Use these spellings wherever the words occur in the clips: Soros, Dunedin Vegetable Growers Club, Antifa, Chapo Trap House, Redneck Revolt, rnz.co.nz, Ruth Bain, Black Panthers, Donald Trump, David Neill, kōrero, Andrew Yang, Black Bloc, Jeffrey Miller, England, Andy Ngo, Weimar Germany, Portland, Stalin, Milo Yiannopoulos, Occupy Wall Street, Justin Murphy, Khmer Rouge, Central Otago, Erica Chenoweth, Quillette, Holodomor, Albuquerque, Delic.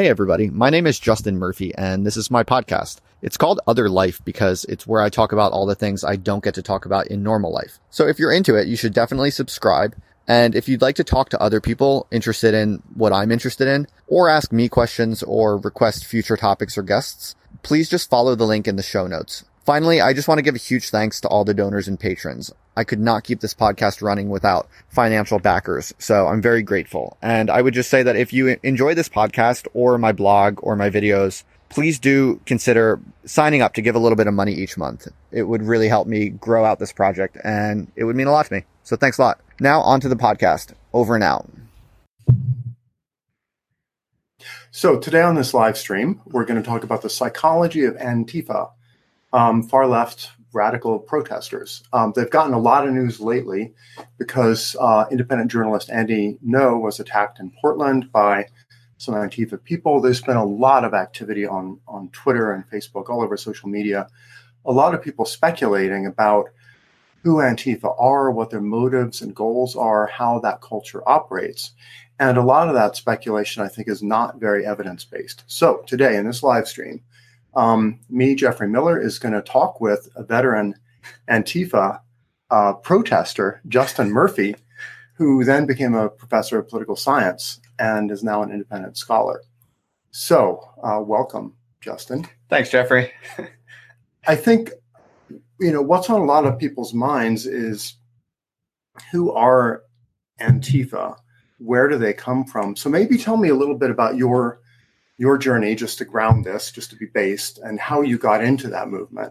Hey everybody, my name is Justin Murphy and this is my podcast. It's called Other Life because it's where I talk about all the things I don't get to talk about in normal life. So if you're into it, you should definitely subscribe. And if you'd like to talk to other people interested in what I'm interested in, or ask me questions or request future topics or guests, please just follow the link in the show notes. Finally, I just want to give a huge thanks to all the donors and patrons. I could not keep this podcast running without financial backers, so I'm very grateful. And I would just say that if you enjoy this podcast or my blog or my videos, please do consider signing up to give a little bit of money each month. It would really help me grow out this project, and it would mean a lot to me. So thanks a lot. Now on to the podcast. Over and out. So today on this live stream, we're going to talk about the psychology of Antifa. Far-left radical protesters. They've gotten a lot of news lately because independent journalist Andy Ngo was attacked in Portland by some Antifa people. There's been a lot of activity on Twitter and Facebook, all over social media. A lot of people speculating about who Antifa are, what their motives and goals are, how that culture operates. And a lot of that speculation, I think, is not very evidence-based. So today in this live stream, me, Jeffrey Miller, is going to talk with a veteran Antifa protester, Justin Murphy, who then became a professor of political science and is now an independent scholar. So welcome, Justin. Thanks, Jeffrey. I think, you know, what's on a lot of people's minds is who are Antifa? Where do they come from? So maybe tell me a little bit about your journey, just to ground this, just to be based, and how you got into that movement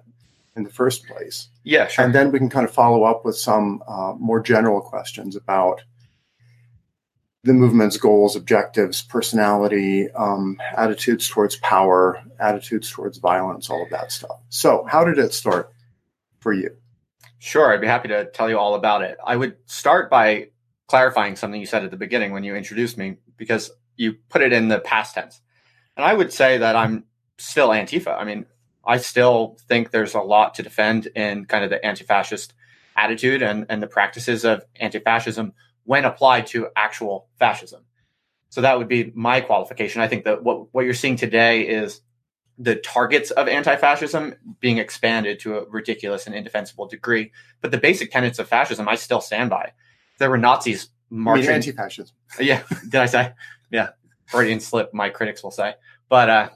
in the first place. Yeah, sure. And then we can kind of follow up with some more general questions about the movement's goals, objectives, personality, attitudes towards power, attitudes towards violence, all of that stuff. So how did it start for you? Sure, I'd be happy to tell you all about it. I would start by clarifying something you said at the beginning when you introduced me, because you put it in the past tense. And I would say that I'm still Antifa. I mean, I still think there's a lot to defend in kind of the anti-fascist attitude and the practices of anti-fascism when applied to actual fascism. So that would be my qualification. I think that what you're seeing today is the targets of anti-fascism being expanded to a ridiculous and indefensible degree. But the basic tenets of fascism, I still stand by. If there were Nazis marching... You mean anti-fascism. Yeah, did I say? Yeah. Freudian slip, my critics will say. But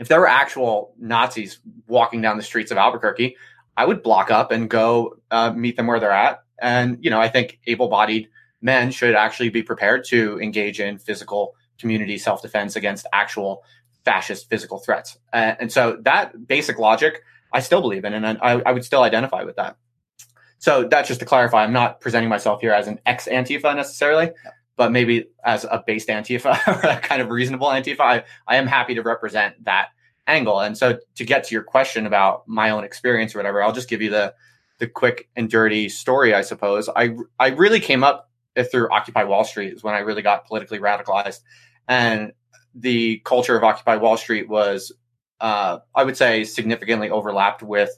if there were actual Nazis walking down the streets of Albuquerque, I would block up and go meet them where they're at. And, you know, I think able-bodied men should actually be prepared to engage in physical community self-defense against actual fascist physical threats. And so that basic logic, I still believe in, and I would still identify with that. So that's just to clarify. I'm not presenting myself here as an ex-Antifa necessarily. Yeah. But maybe as a based Antifa or a kind of reasonable Antifa, I am happy to represent that angle. And so to get to your question about my own experience or whatever, I'll just give you the quick and dirty story, I suppose. I really came up through Occupy Wall Street is when I really got politically radicalized. And the culture of Occupy Wall Street was, I would say, significantly overlapped with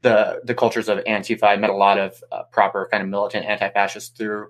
the cultures of Antifa. I met a lot of proper kind of militant anti-fascists through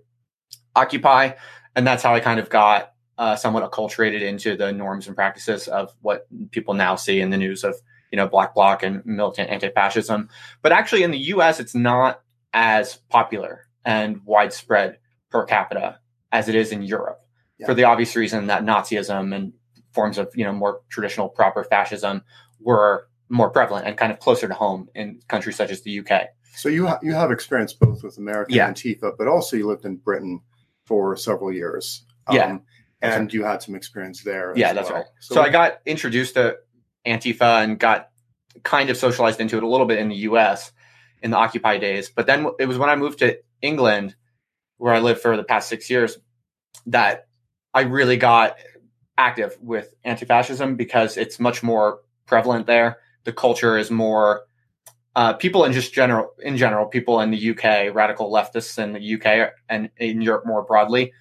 Occupy, and that's how I kind of got somewhat acculturated into the norms and practices of what people now see in the news of, you know, Black Bloc and militant anti-fascism. But actually in the U.S., it's not as popular and widespread per capita as it is in Europe, yeah, for the obvious reason that Nazism and forms of, you know, more traditional proper fascism were more prevalent and kind of closer to home in countries such as the U.K. So you have experience both with American, yeah, Antifa, but also you lived in Britain for several years. Yeah. And right, you had some experience there. Yeah, that's well, right. So I got introduced to Antifa and got kind of socialized into it a little bit in the US in the Occupy days. But then it was when I moved to England, where I lived for the past 6 years, that I really got active with anti-fascism because it's much more prevalent there. The culture is more... people in just general, people in the UK, radical leftists in the UK and in Europe more broadly,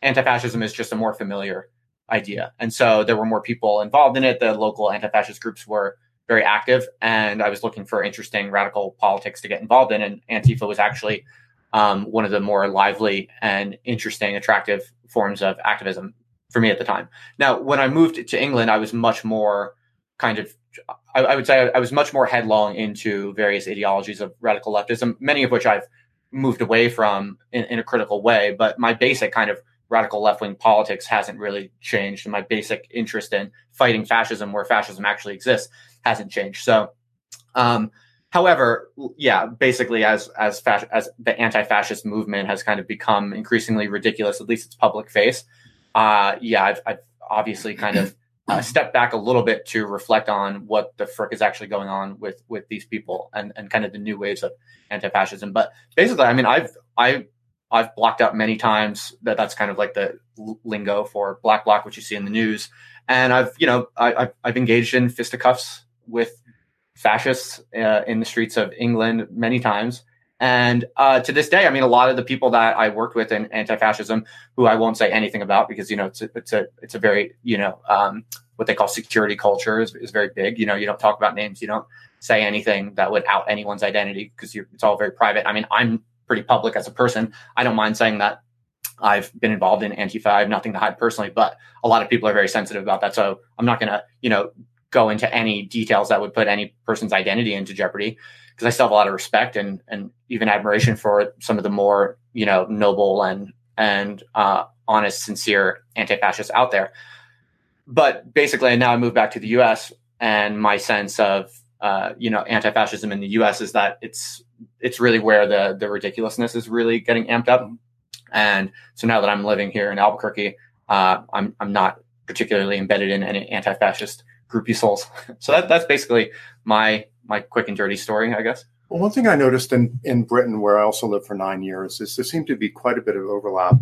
anti-fascism is just a more familiar idea. And so there were more people involved in it. The local anti-fascist groups were very active, and I was looking for interesting radical politics to get involved in. And Antifa was actually one of the more lively and interesting, attractive forms of activism for me at the time. Now, when I moved to England, I was much more kind of, I would say I was much more headlong into various ideologies of radical leftism, many of which I've moved away from in a critical way. But my basic kind of radical left-wing politics hasn't really changed. And my basic interest in fighting fascism where fascism actually exists hasn't changed. So, however, yeah, basically as the anti-fascist movement has kind of become increasingly ridiculous, at least its public face, I've obviously kind of stepped back a little bit to reflect on what the frick is actually going on with these people and kind of the new waves of anti-fascism. But basically, I mean, I've blocked out many times. That's kind of like the lingo for black bloc, which you see in the news. And I've engaged in fisticuffs with fascists in the streets of England many times. And to this day, I mean, a lot of the people that I worked with in anti-fascism, who I won't say anything about because, you know, it's a very, you know, what they call security culture is very big. You know, you don't talk about names. You don't say anything that would out anyone's identity because it's all very private. I mean, I'm pretty public as a person. I don't mind saying that I've been involved in Antifa. I have nothing to hide personally, but a lot of people are very sensitive about that. So I'm not going to, you know, go into any details that would put any person's identity into jeopardy, because I still have a lot of respect and even admiration for some of the more, you know, noble and honest, sincere anti-fascists out there. But basically, now I move back to the U.S. and my sense of, you know, anti-fascism in the U.S. is that it's really where the ridiculousness is really getting amped up. And so now that I'm living here in Albuquerque, I'm not particularly embedded in any anti-fascist groupie souls. So that's basically my quick and dirty story, I guess. Well, one thing I noticed in Britain, where I also lived for 9 years, is there seemed to be quite a bit of overlap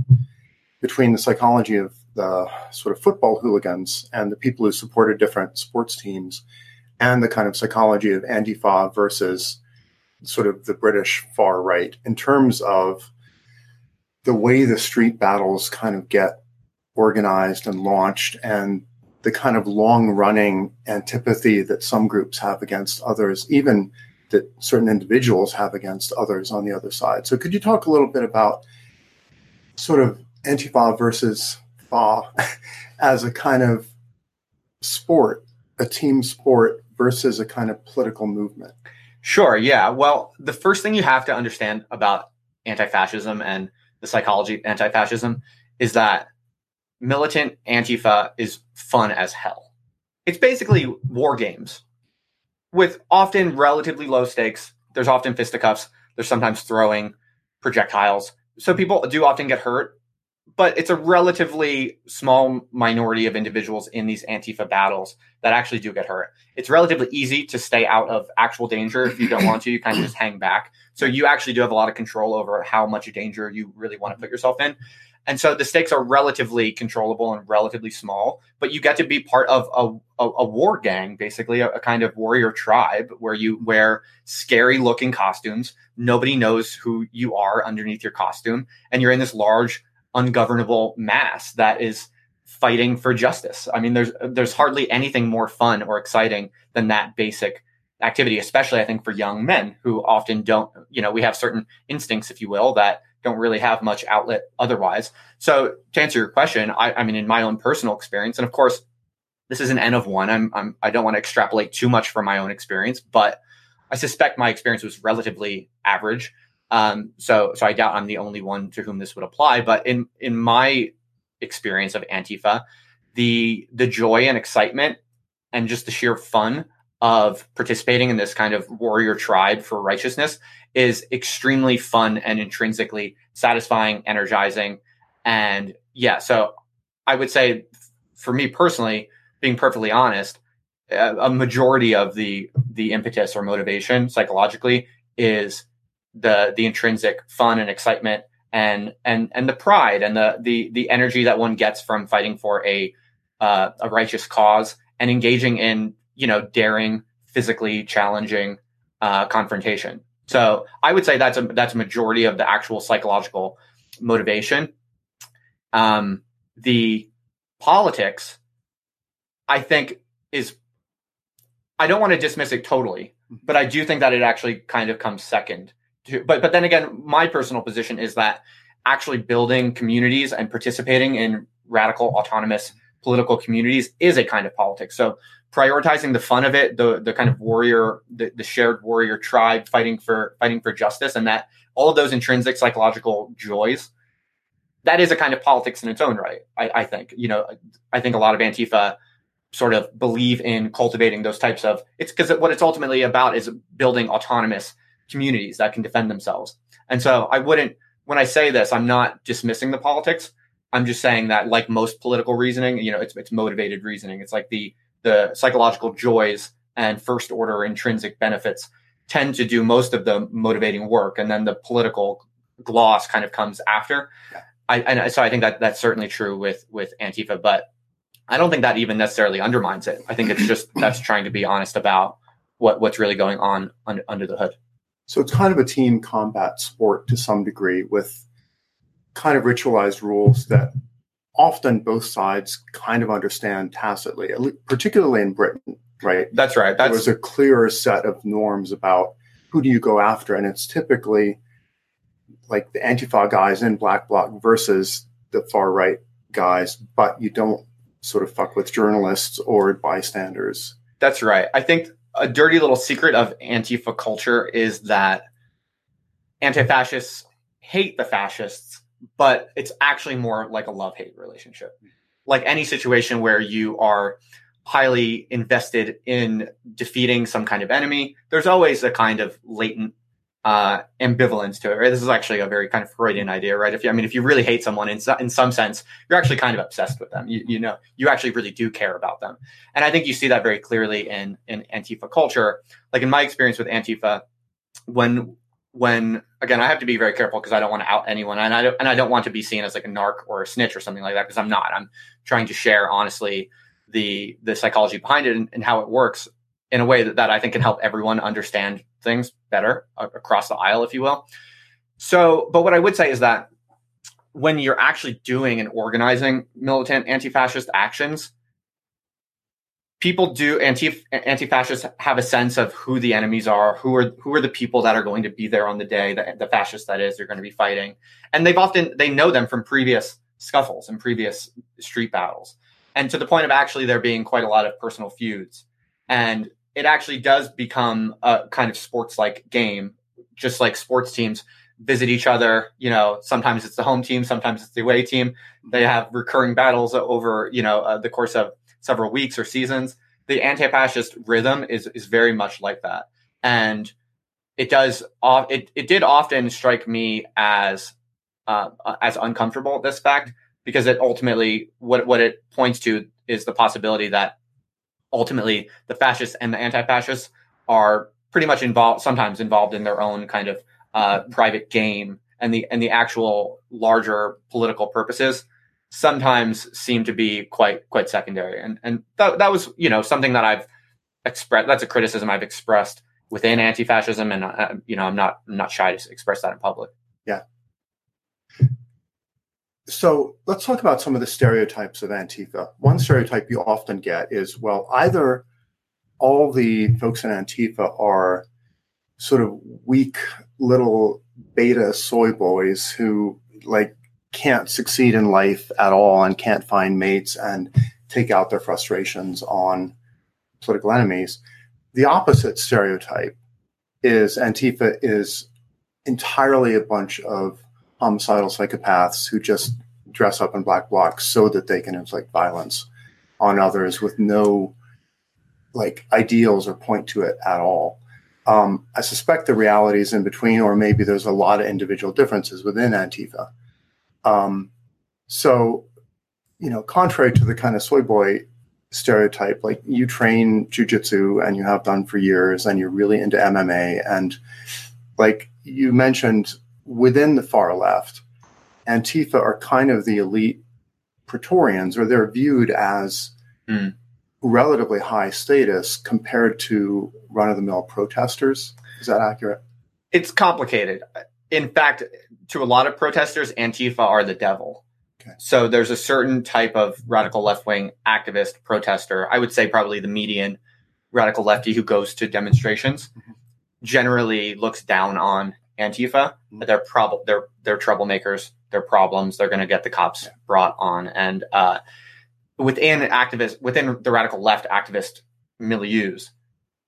between the psychology of the sort of football hooligans and the people who supported different sports teams and the kind of psychology of Antifa versus sort of the British far right in terms of the way the street battles kind of get organized and launched and the kind of long-running antipathy that some groups have against others, even that certain individuals have against others on the other side. So could you talk a little bit about sort of Antifa versus Fa as a kind of sport, a team sport versus a kind of political movement? Sure, yeah. Well, the first thing you have to understand about anti-fascism and the psychology of anti-fascism is that militant Antifa is fun as hell. It's basically war games with often relatively low stakes. There's often fisticuffs. There's sometimes throwing projectiles. So people do often get hurt, but it's a relatively small minority of individuals in these Antifa battles that actually do get hurt. It's relatively easy to stay out of actual danger. If you don't want to, you kind of just hang back. So you actually do have a lot of control over how much danger you really want to put yourself in. And so the stakes are relatively controllable and relatively small, but you get to be part of a war gang, basically a kind of warrior tribe where you wear scary looking costumes. Nobody knows who you are underneath your costume. And you're in this large, ungovernable mass that is fighting for justice. I mean, there's hardly anything more fun or exciting than that basic activity, especially I think for young men who often don't, you know, we have certain instincts, if you will, that don't really have much outlet otherwise. So to answer your question, I mean, in my own personal experience, and of course, this is an N of one. I don't want to extrapolate too much from my own experience, but I suspect my experience was relatively average. So I doubt I'm the only one to whom this would apply. But in my experience of Antifa, the joy and excitement and just the sheer fun of participating in this kind of warrior tribe for righteousness is extremely fun and intrinsically satisfying, energizing. And yeah, so I would say for me personally, being perfectly honest, a majority of the impetus or motivation psychologically is the intrinsic fun and excitement and the pride and the energy that one gets from fighting for a righteous cause and engaging in, you know, daring, physically challenging confrontation. So I would say that's a majority of the actual psychological motivation. The politics, I think, is, I don't want to dismiss it totally, but I do think that it actually kind of comes second to, but then again, my personal position is that actually building communities and participating in radical, autonomous political communities is a kind of politics. So prioritizing the fun of it, the kind of warrior, the shared warrior tribe fighting for justice, and that all of those intrinsic psychological joys, that is a kind of politics in its own right. I think, you know, I think a lot of Antifa sort of believe in cultivating those types of, it's because what it's ultimately about is building autonomous communities that can defend themselves. And so I wouldn't, when I say this, I'm not dismissing the politics. I'm just saying that, like most political reasoning, you know, it's motivated reasoning. It's like the psychological joys and first order intrinsic benefits tend to do most of the motivating work. And then the political gloss kind of comes after. Yeah. So I think that that's certainly true with Antifa, but I don't think that even necessarily undermines it. I think it's just, that's trying to be honest about what's really going on under the hood. So it's kind of a team combat sport to some degree, with kind of ritualized rules that often both sides kind of understand tacitly, particularly in Britain, right? That's right. There was a clearer set of norms about who do you go after, and it's typically like the Antifa guys in Black Bloc versus the far right guys, but you don't sort of fuck with journalists or bystanders. That's right. I think a dirty little secret of Antifa culture is that anti-fascists hate the fascists, but it's actually more like a love-hate relationship. Like any situation where you are highly invested in defeating some kind of enemy, there's always a kind of latent ambivalence to it, right? This is actually a very kind of Freudian idea, right? If you really hate someone in some sense, you're actually kind of obsessed with them. You know, you actually really do care about them. And I think you see that very clearly in Antifa culture. Like in my experience with Antifa, when again, I have to be very careful because I don't want to out anyone, and I don't want to be seen as like a narc or a snitch or something like that, because I'm not. I'm trying to share honestly the psychology behind it and how it works in a way that I think can help everyone understand things better across the aisle, if you will. So, but what I would say is that when you're actually doing and organizing militant anti-fascist actions, people do, anti-fascists have a sense of who the enemies are, who are the people that are going to be there on the day, the fascists that is, they're going to be fighting. And they know them from previous scuffles and previous street battles. And to the point of actually there being quite a lot of personal feuds. And it actually does become a kind of sports-like game, just like sports teams visit each other. You know, sometimes it's the home team, sometimes it's the away team. They have recurring battles over, you know, the course of several weeks or seasons. The anti-fascist rhythm is very much like that. And it did often strike me as uncomfortable, this fact, because it ultimately, what it points to is the possibility that ultimately the fascists and the anti-fascists are pretty much sometimes involved in their own kind of private game, and the actual larger political purposes sometimes seem to be quite secondary. And that was, you know, something that I've expressed. That's a criticism I've expressed within anti-fascism. And, you know, I'm not shy to express that in public. Yeah. So let's talk about some of the stereotypes of Antifa. One stereotype you often get is, well, either all the folks in Antifa are sort of weak little beta soy boys who like can't succeed in life at all and can't find mates and take out their frustrations on political enemies. The opposite stereotype is Antifa is entirely a bunch of homicidal psychopaths who just dress up in black blocs so that they can inflict violence on others with no like ideals or point to it at all. I suspect the reality is in between, or maybe there's a lot of individual differences within Antifa. So, you know, contrary to the kind of soy boy stereotype, like you train jujitsu and you have done for years and you're really into MMA. And like you mentioned, within the far left, Antifa are kind of the elite Praetorians, or they're viewed as relatively high status compared to run-of-the-mill protesters. Is that accurate? It's complicated. In fact, to a lot of protesters, Antifa are the devil. Okay. So there's a certain type of radical left-wing activist protester, I would say probably the median radical lefty who goes to demonstrations, generally looks down on Antifa. They're troublemakers. their problems, they're going to get the cops brought on. And within the radical left activist milieus,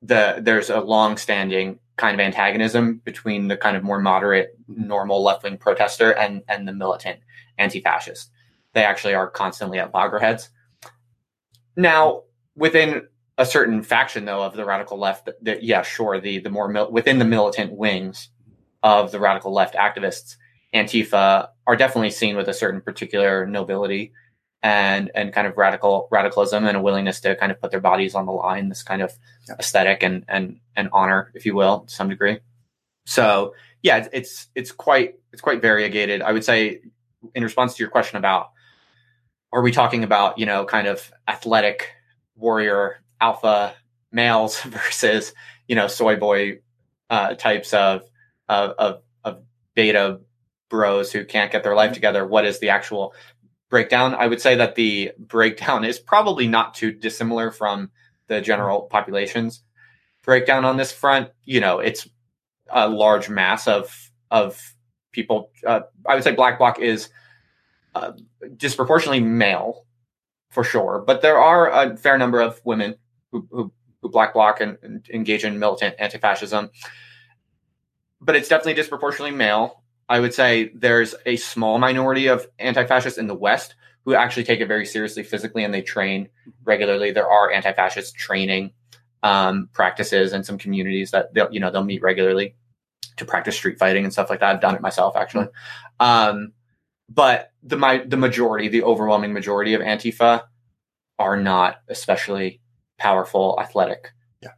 there's a long-standing kind of antagonism between the kind of more moderate, normal left-wing protester and the militant anti-fascist. They actually are constantly at loggerheads. Now, within a certain faction, though, of the radical left, within the militant wings of the radical left activists, Antifa are definitely seen with a certain particular nobility and kind of radicalism and a willingness to kind of put their bodies on the line, this kind of aesthetic and honor, if you will, to some degree. So yeah, it's quite variegated. I would say, in response to your question about, are we talking about, you know, kind of athletic warrior alpha males versus, you know, soy boy types of beta bros who can't get their life together? What is the actual breakdown? I would say that the breakdown is probably not too dissimilar from the general population's breakdown on this front. You know, it's a large mass of people. I would say Black Bloc is disproportionately male, for sure, but there are a fair number of women who Black Bloc and engage in militant anti-fascism. But it's definitely disproportionately male. I would say there's a small minority of anti-fascists in the West who actually take it very seriously physically, and they train regularly. There are anti-fascist training practices in some communities that they'll meet regularly to practice street fighting and stuff like that. I've done it myself, actually. But the majority, the overwhelming majority of Antifa are not especially powerful, athletic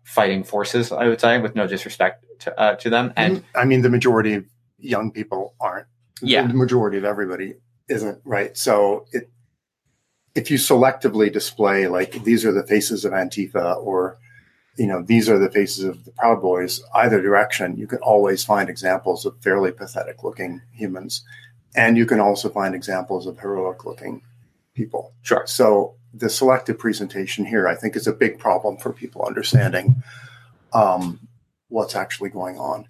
fighting forces, I would say, with no disrespect to them. And I mean, the majority of young people aren't. Yeah. The majority of everybody isn't, right? So if you selectively display, like, these are the faces of Antifa, or, you know, these are the faces of the Proud Boys, either direction, you can always find examples of fairly pathetic-looking humans. And you can also find examples of heroic-looking people. Sure. So the selective presentation here, I think, is a big problem for people understanding what's actually going on.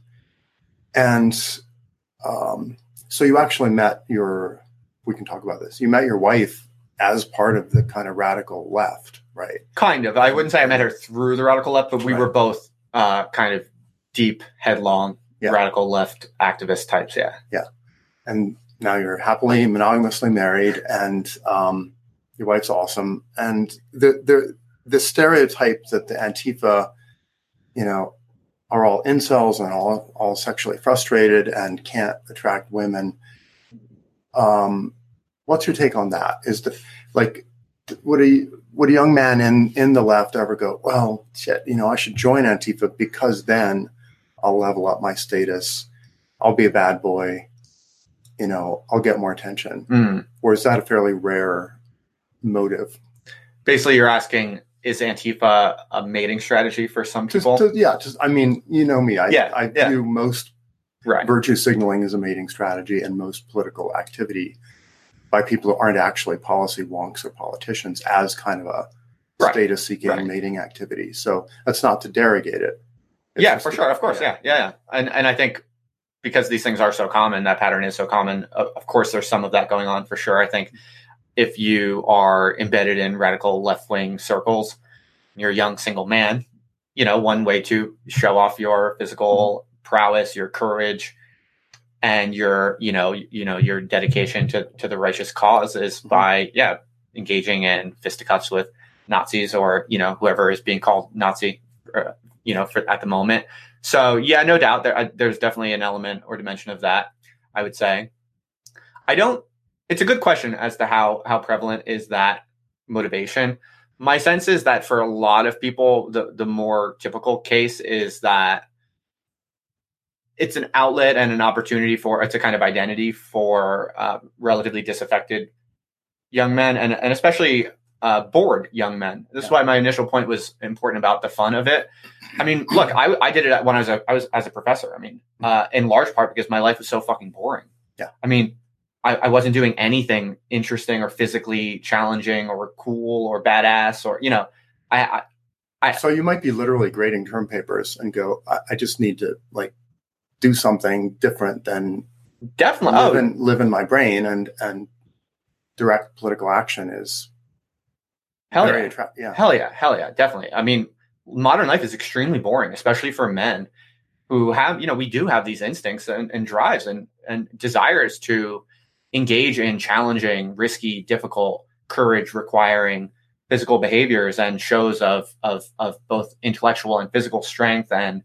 And so you actually met we can talk about this, you met your wife as part of the kind of radical left, right? Kind of. I wouldn't say I met her through the radical left, but we were both kind of deep, headlong, radical left activist types, Yeah. And now you're happily, monogamously married, and your wife's awesome. And the stereotype that the Antifa, you know, are all incels and all sexually frustrated and can't attract women. What's your take on that? Is would a young man in the left ever go, well, shit, you know, I should join Antifa because then I'll level up my status, I'll be a bad boy, you know, I'll get more attention? Or is that a fairly rare motive? Basically, you're asking, is Antifa a mating strategy for some people? I mean, you know me. I view most virtue signaling as a mating strategy, and most political activity by people who aren't actually policy wonks or politicians as kind of a status-seeking mating activity. So that's not to derogate it. Of course. And I think, because these things are so common, that pattern is so common, of course, there's some of that going on, for sure. I think if you are embedded in radical left-wing circles, you're a young single man, you know, one way to show off your physical prowess, your courage, and your dedication to the righteous cause is by, engaging in fisticuffs with Nazis or, you know, whoever is being called Nazi, you know, at the moment. So, yeah, no doubt there's definitely an element or dimension of that, I would say. It's a good question as to how prevalent is that motivation. My sense is that for a lot of people, the more typical case is that it's an outlet and an opportunity it's a kind of identity for relatively disaffected young men and especially bored young men. This is why my initial point was important about the fun of it. I mean, look, I did it when I was as a professor. I mean, in large part because my life was so fucking boring. Yeah. I mean, I wasn't doing anything interesting or physically challenging or cool or badass or, you know, So you might be literally grading term papers and go, I just need to, like, do something different than definitely live in my brain, and direct political action is hell yeah, definitely. I mean, modern life is extremely boring, especially for men who have, you know, we do have these instincts and drives and desires to engage in challenging, risky, difficult, courage requiring physical behaviors and shows of both intellectual and physical strength and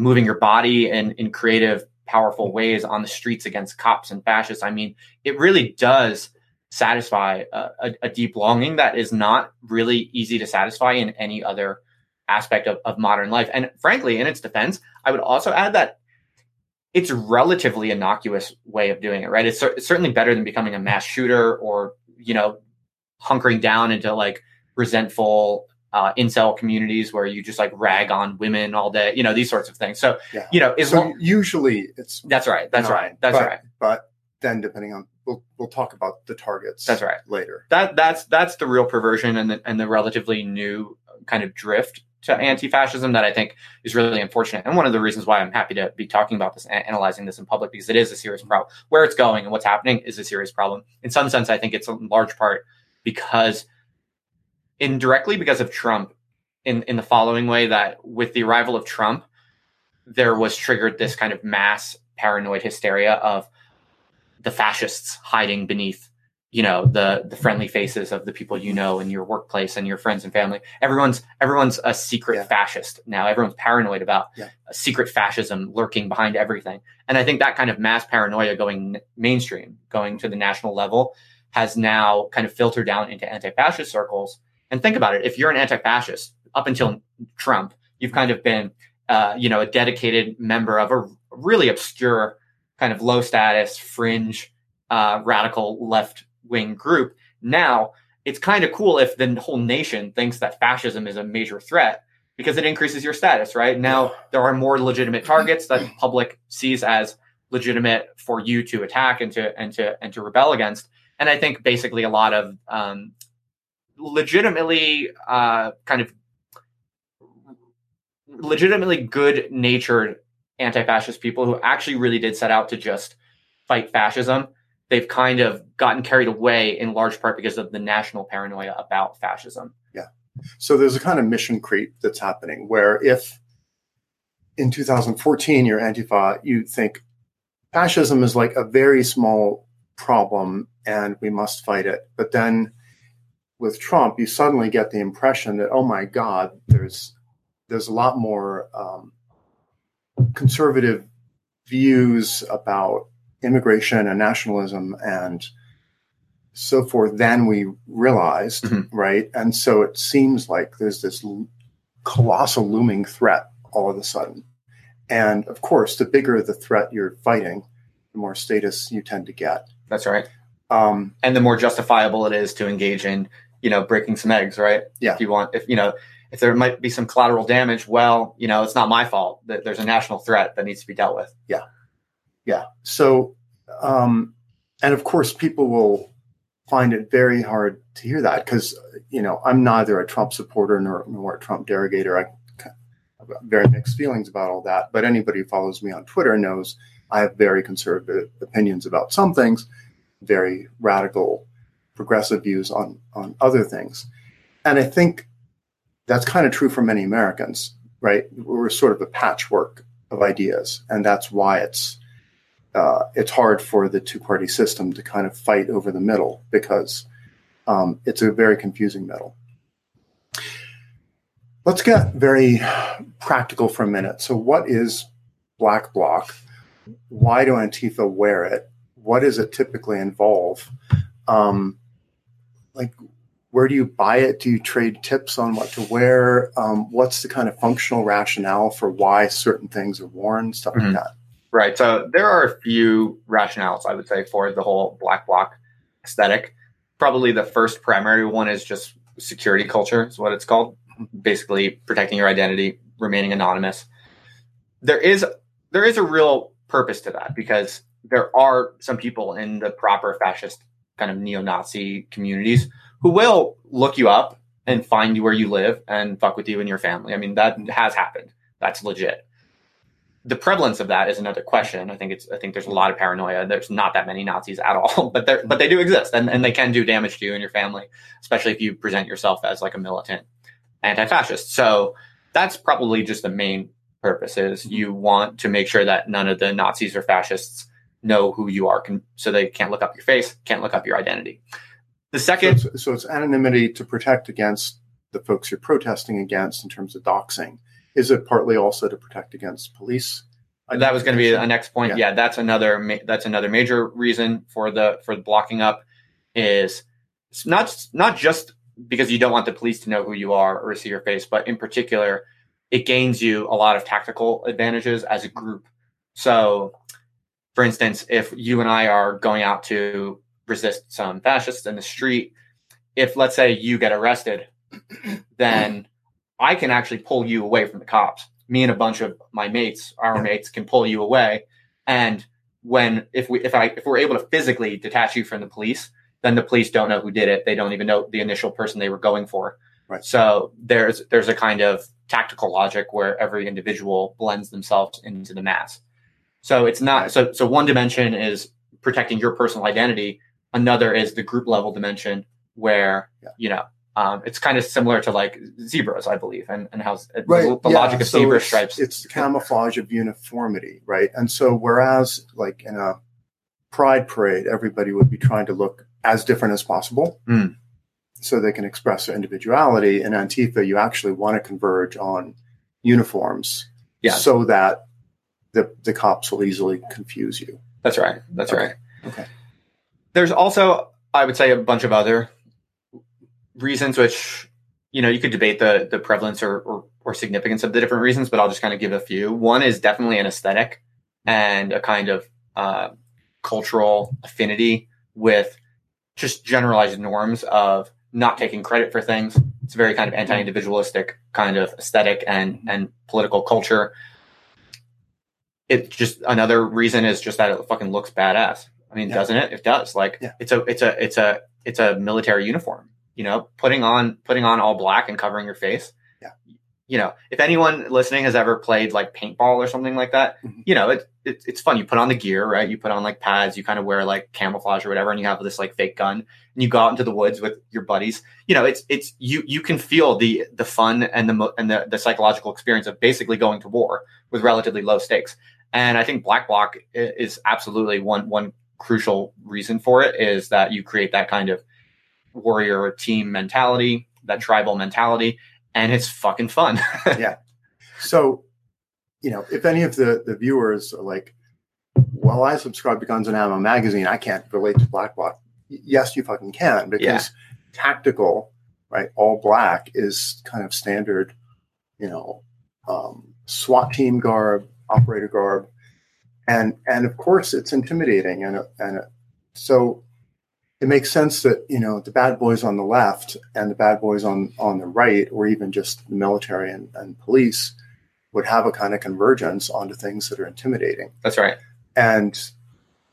moving your body in creative, powerful ways on the streets against cops and fascists. I mean, it really does satisfy a deep longing that is not really easy to satisfy in any other aspect of modern life. And frankly, in its defense, I would also add that it's a relatively innocuous way of doing it, right? It's certainly better than becoming a mass shooter or, you know, hunkering down into like resentful incel communities where you just like rag on women all day, you know, these sorts of things. So, yeah. You know, usually it's... That's right. That's nine, right. That's but, right. But then depending on... We'll talk about the targets. That's right. Later. That's the real perversion and the relatively new kind of drift to anti-fascism that I think is really unfortunate. And one of the reasons why I'm happy to be talking about this, analyzing this in public, because it is a serious problem. Where it's going and what's happening is a serious problem. In some sense, I think it's in large part because indirectly because of Trump in the following way, that with the arrival of Trump, there was triggered this kind of mass paranoid hysteria of the fascists hiding beneath, you know, the friendly faces of the people, you know, in your workplace and your friends and family. Everyone's a secret fascist now. Everyone's paranoid about a secret fascism lurking behind everything. And I think that kind of mass paranoia going mainstream, going to the national level, has now kind of filtered down into anti-fascist circles. And think about it. If you're an anti-fascist up until Trump, you've kind of been, you know, a dedicated member of a really obscure kind of low status, fringe, radical left wing group. Now it's kind of cool if the whole nation thinks that fascism is a major threat because it increases your status, right? Now there are more legitimate targets that the public sees as legitimate for you to attack and to rebel against. And I think basically a lot of legitimately good natured anti-fascist people who actually really did set out to just fight fascism, they've kind of gotten carried away in large part because of the national paranoia about fascism. Yeah. So there's a kind of mission creep that's happening where if in 2014 you're Antifa, you think fascism is like a very small problem and we must fight it. But then with Trump, you suddenly get the impression that, oh my God, there's a lot more conservative views about immigration and nationalism and so forth than we realized, right? And so it seems like there's this colossal looming threat all of a sudden. And of course, the bigger the threat you're fighting, the more status you tend to get. That's right. And the more justifiable it is to engage in, you know, breaking some eggs, right? Yeah. If there might be some collateral damage, well, you know, it's not my fault. There's a national threat that needs to be dealt with. Yeah. Yeah. So, and of course, people will find it very hard to hear that because, you know, I'm neither a Trump supporter nor a Trump derogator. I've got very mixed feelings about all that. But anybody who follows me on Twitter knows I have very conservative opinions about some things, very radical, progressive views on other things. And I think that's kind of true for many Americans, right? We're sort of a patchwork of ideas, and that's why it's hard for the two-party system to kind of fight over the middle because it's a very confusing middle. Let's get very practical for a minute. So what is Black Bloc? Why do Antifa wear it? What does it typically involve? Where do you buy it? Do you trade tips on what to wear? What's the kind of functional rationale for why certain things are worn, stuff like that? Right. So there are a few rationales, I would say, for the whole Black Bloc aesthetic. Probably the first primary one is just security culture is what it's called. Basically protecting your identity, remaining anonymous. There is a real purpose to that because there are some people in the proper fascist kind of neo-Nazi communities who will look you up and find you where you live and fuck with you and your family. I mean, that has happened. That's legit. The prevalence of that is another question. I think there's a lot of paranoia. There's not that many Nazis at all, but they do exist, and they can do damage to you and your family, especially if you present yourself as like a militant anti-fascist. So that's probably just the main purpose, is you want to make sure that none of the Nazis or fascists know who you are, so they can't look up your face, can't look up your identity. The second, so it's anonymity to protect against the folks you're protesting against in terms of doxing. Is it partly also to protect against police? That was going to be the next point. Yeah, that's another major reason for the blocking up, is it's not just because you don't want the police to know who you are or see your face, but in particular, it gains you a lot of tactical advantages as a group. So, for instance, if you and I are going out to resist some fascists in the street, if, let's say, you get arrested, then I can actually pull you away from the cops. Me and a bunch of my mates, our mates, can pull you away. And if we're able to physically detach you from the police, then the police don't know who did it. They don't even know the initial person they were going for. Right. So there's a kind of tactical logic where every individual blends themselves into the mass. So it's not, so one dimension is protecting your personal identity. Another is the group level dimension where, it's kind of similar to like zebras, I believe, and how the logic of zebra stripes. It's the camouflage of uniformity, right? And so whereas like in a pride parade, everybody would be trying to look as different as possible so they can express their individuality, in Antifa, you actually want to converge on uniforms so that the cops will easily confuse you. That's right. That's okay. Right. Okay. There's also, I would say, a bunch of other reasons, which, you could debate the prevalence or significance of the different reasons, but I'll just kind of give a few. One is definitely an aesthetic and a kind of cultural affinity with just generalized norms of not taking credit for things. It's a very kind of anti-individualistic kind of aesthetic and political culture. It just, another reason is just that it fucking looks badass. I mean, doesn't it? It does. It's a military uniform. Putting on all black and covering your face. Yeah. If anyone listening has ever played like paintball or something like that, it's fun. You put on the gear, right? You put on like pads, you kind of wear like camouflage or whatever, and you have this like fake gun, and you go out into the woods with your buddies. You can feel the fun and the psychological experience of basically going to war with relatively low stakes. And I think black bloc is absolutely one crucial reason for it, is that you create that kind of warrior team mentality, that tribal mentality, and it's fucking fun. Yeah. So, if any of the viewers are like, well, I subscribe to Guns and Ammo magazine, I can't relate to black bloc. Yes, you fucking can, because tactical, right? All black is kind of standard, SWAT team garb, operator garb. And of course it's intimidating. And so it makes sense that, the bad boys on the left and the bad boys on the right, or even just the military and police, would have a kind of convergence onto things that are intimidating. That's right. And,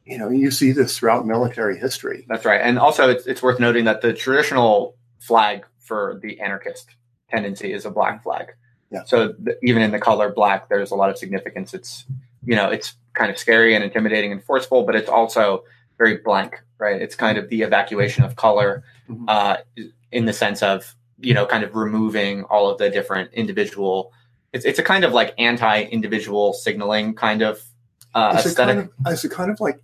you see this throughout military history. That's right. And also it's worth noting that the traditional flag for the anarchist tendency is a black flag. Yeah. So even in the color black, there's a lot of significance. It's, it's kind of scary and intimidating and forceful, but it's also very blank, right? It's kind of the evacuation of color, in the sense of, kind of removing all of the different individual. It's a kind of like anti-individual signaling kind of aesthetic. It's a kind of like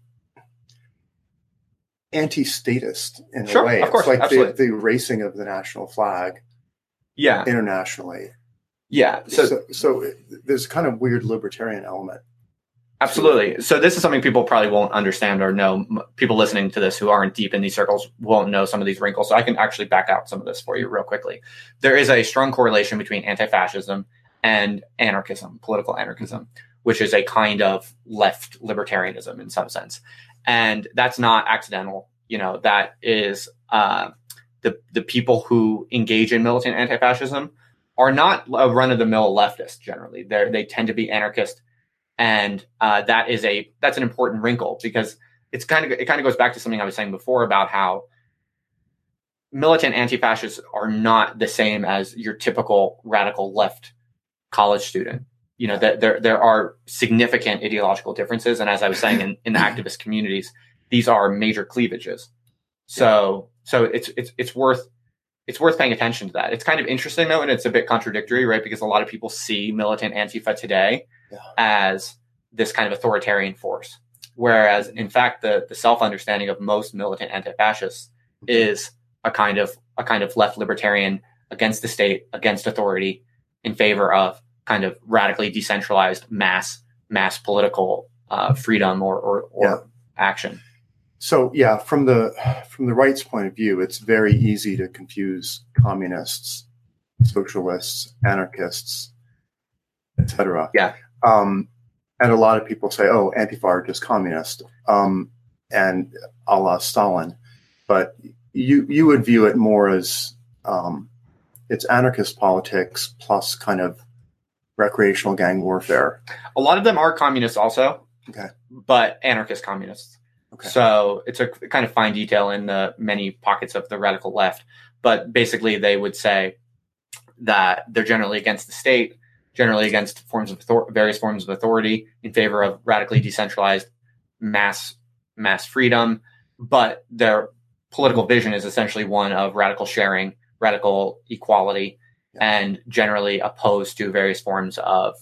anti-statist in a way. Of course, it's like the erasing of the national flag internationally. Yeah. So there's kind of weird libertarian element. Absolutely. So this is something people probably won't understand or know. People listening to this who aren't deep in these circles won't know some of these wrinkles. So I can actually back out some of this for you real quickly. There is a strong correlation between anti-fascism and anarchism, political anarchism, which is a kind of left libertarianism in some sense. And that's not accidental. That is the people who engage in militant anti-fascism are not a run-of-the-mill leftist generally. They tend to be anarchist. And that's an important wrinkle, because it kind of goes back to something I was saying before about how militant anti-fascists are not the same as your typical radical left college student. you know, that there are significant ideological differences. And as I was saying, in the activist communities, these are major cleavages. So it's worth paying attention to that. It's kind of interesting though, and it's a bit contradictory, right? Because a lot of people see militant Antifa today as this kind of authoritarian force. Whereas in fact, the self-understanding of most militant anti-fascists is a kind of left libertarian against the state, against authority, in favor of kind of radically decentralized mass political freedom or action. So yeah, from the right's point of view, it's very easy to confuse communists, socialists, anarchists, etc. Yeah. And a lot of people say, oh, Antifa are just communist, and a la Stalin. But you would view it more as it's anarchist politics plus kind of recreational gang warfare. A lot of them are communists also, but anarchist communists. Okay. So it's a kind of fine detail in the many pockets of the radical left. But basically, they would say that they're generally against the state, generally against various forms of authority, in favor of radically decentralized mass freedom. But their political vision is essentially one of radical sharing, radical equality, and generally opposed to various forms of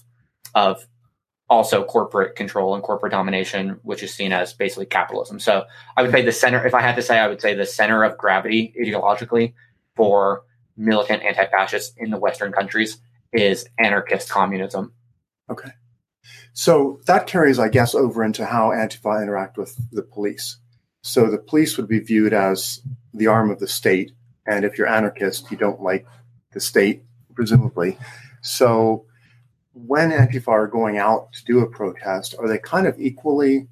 also corporate control and corporate domination, which is seen as basically capitalism. So I would say the center, if I had to say, I would say the center of gravity ideologically for militant anti-fascists in the Western countries is anarchist communism. Okay. So that carries, I guess, over into how Antifa interact with the police. So the police would be viewed as the arm of the state. And if you're anarchist, you don't like the state, presumably. So when Antifa are going out to do a protest, are they kind of equally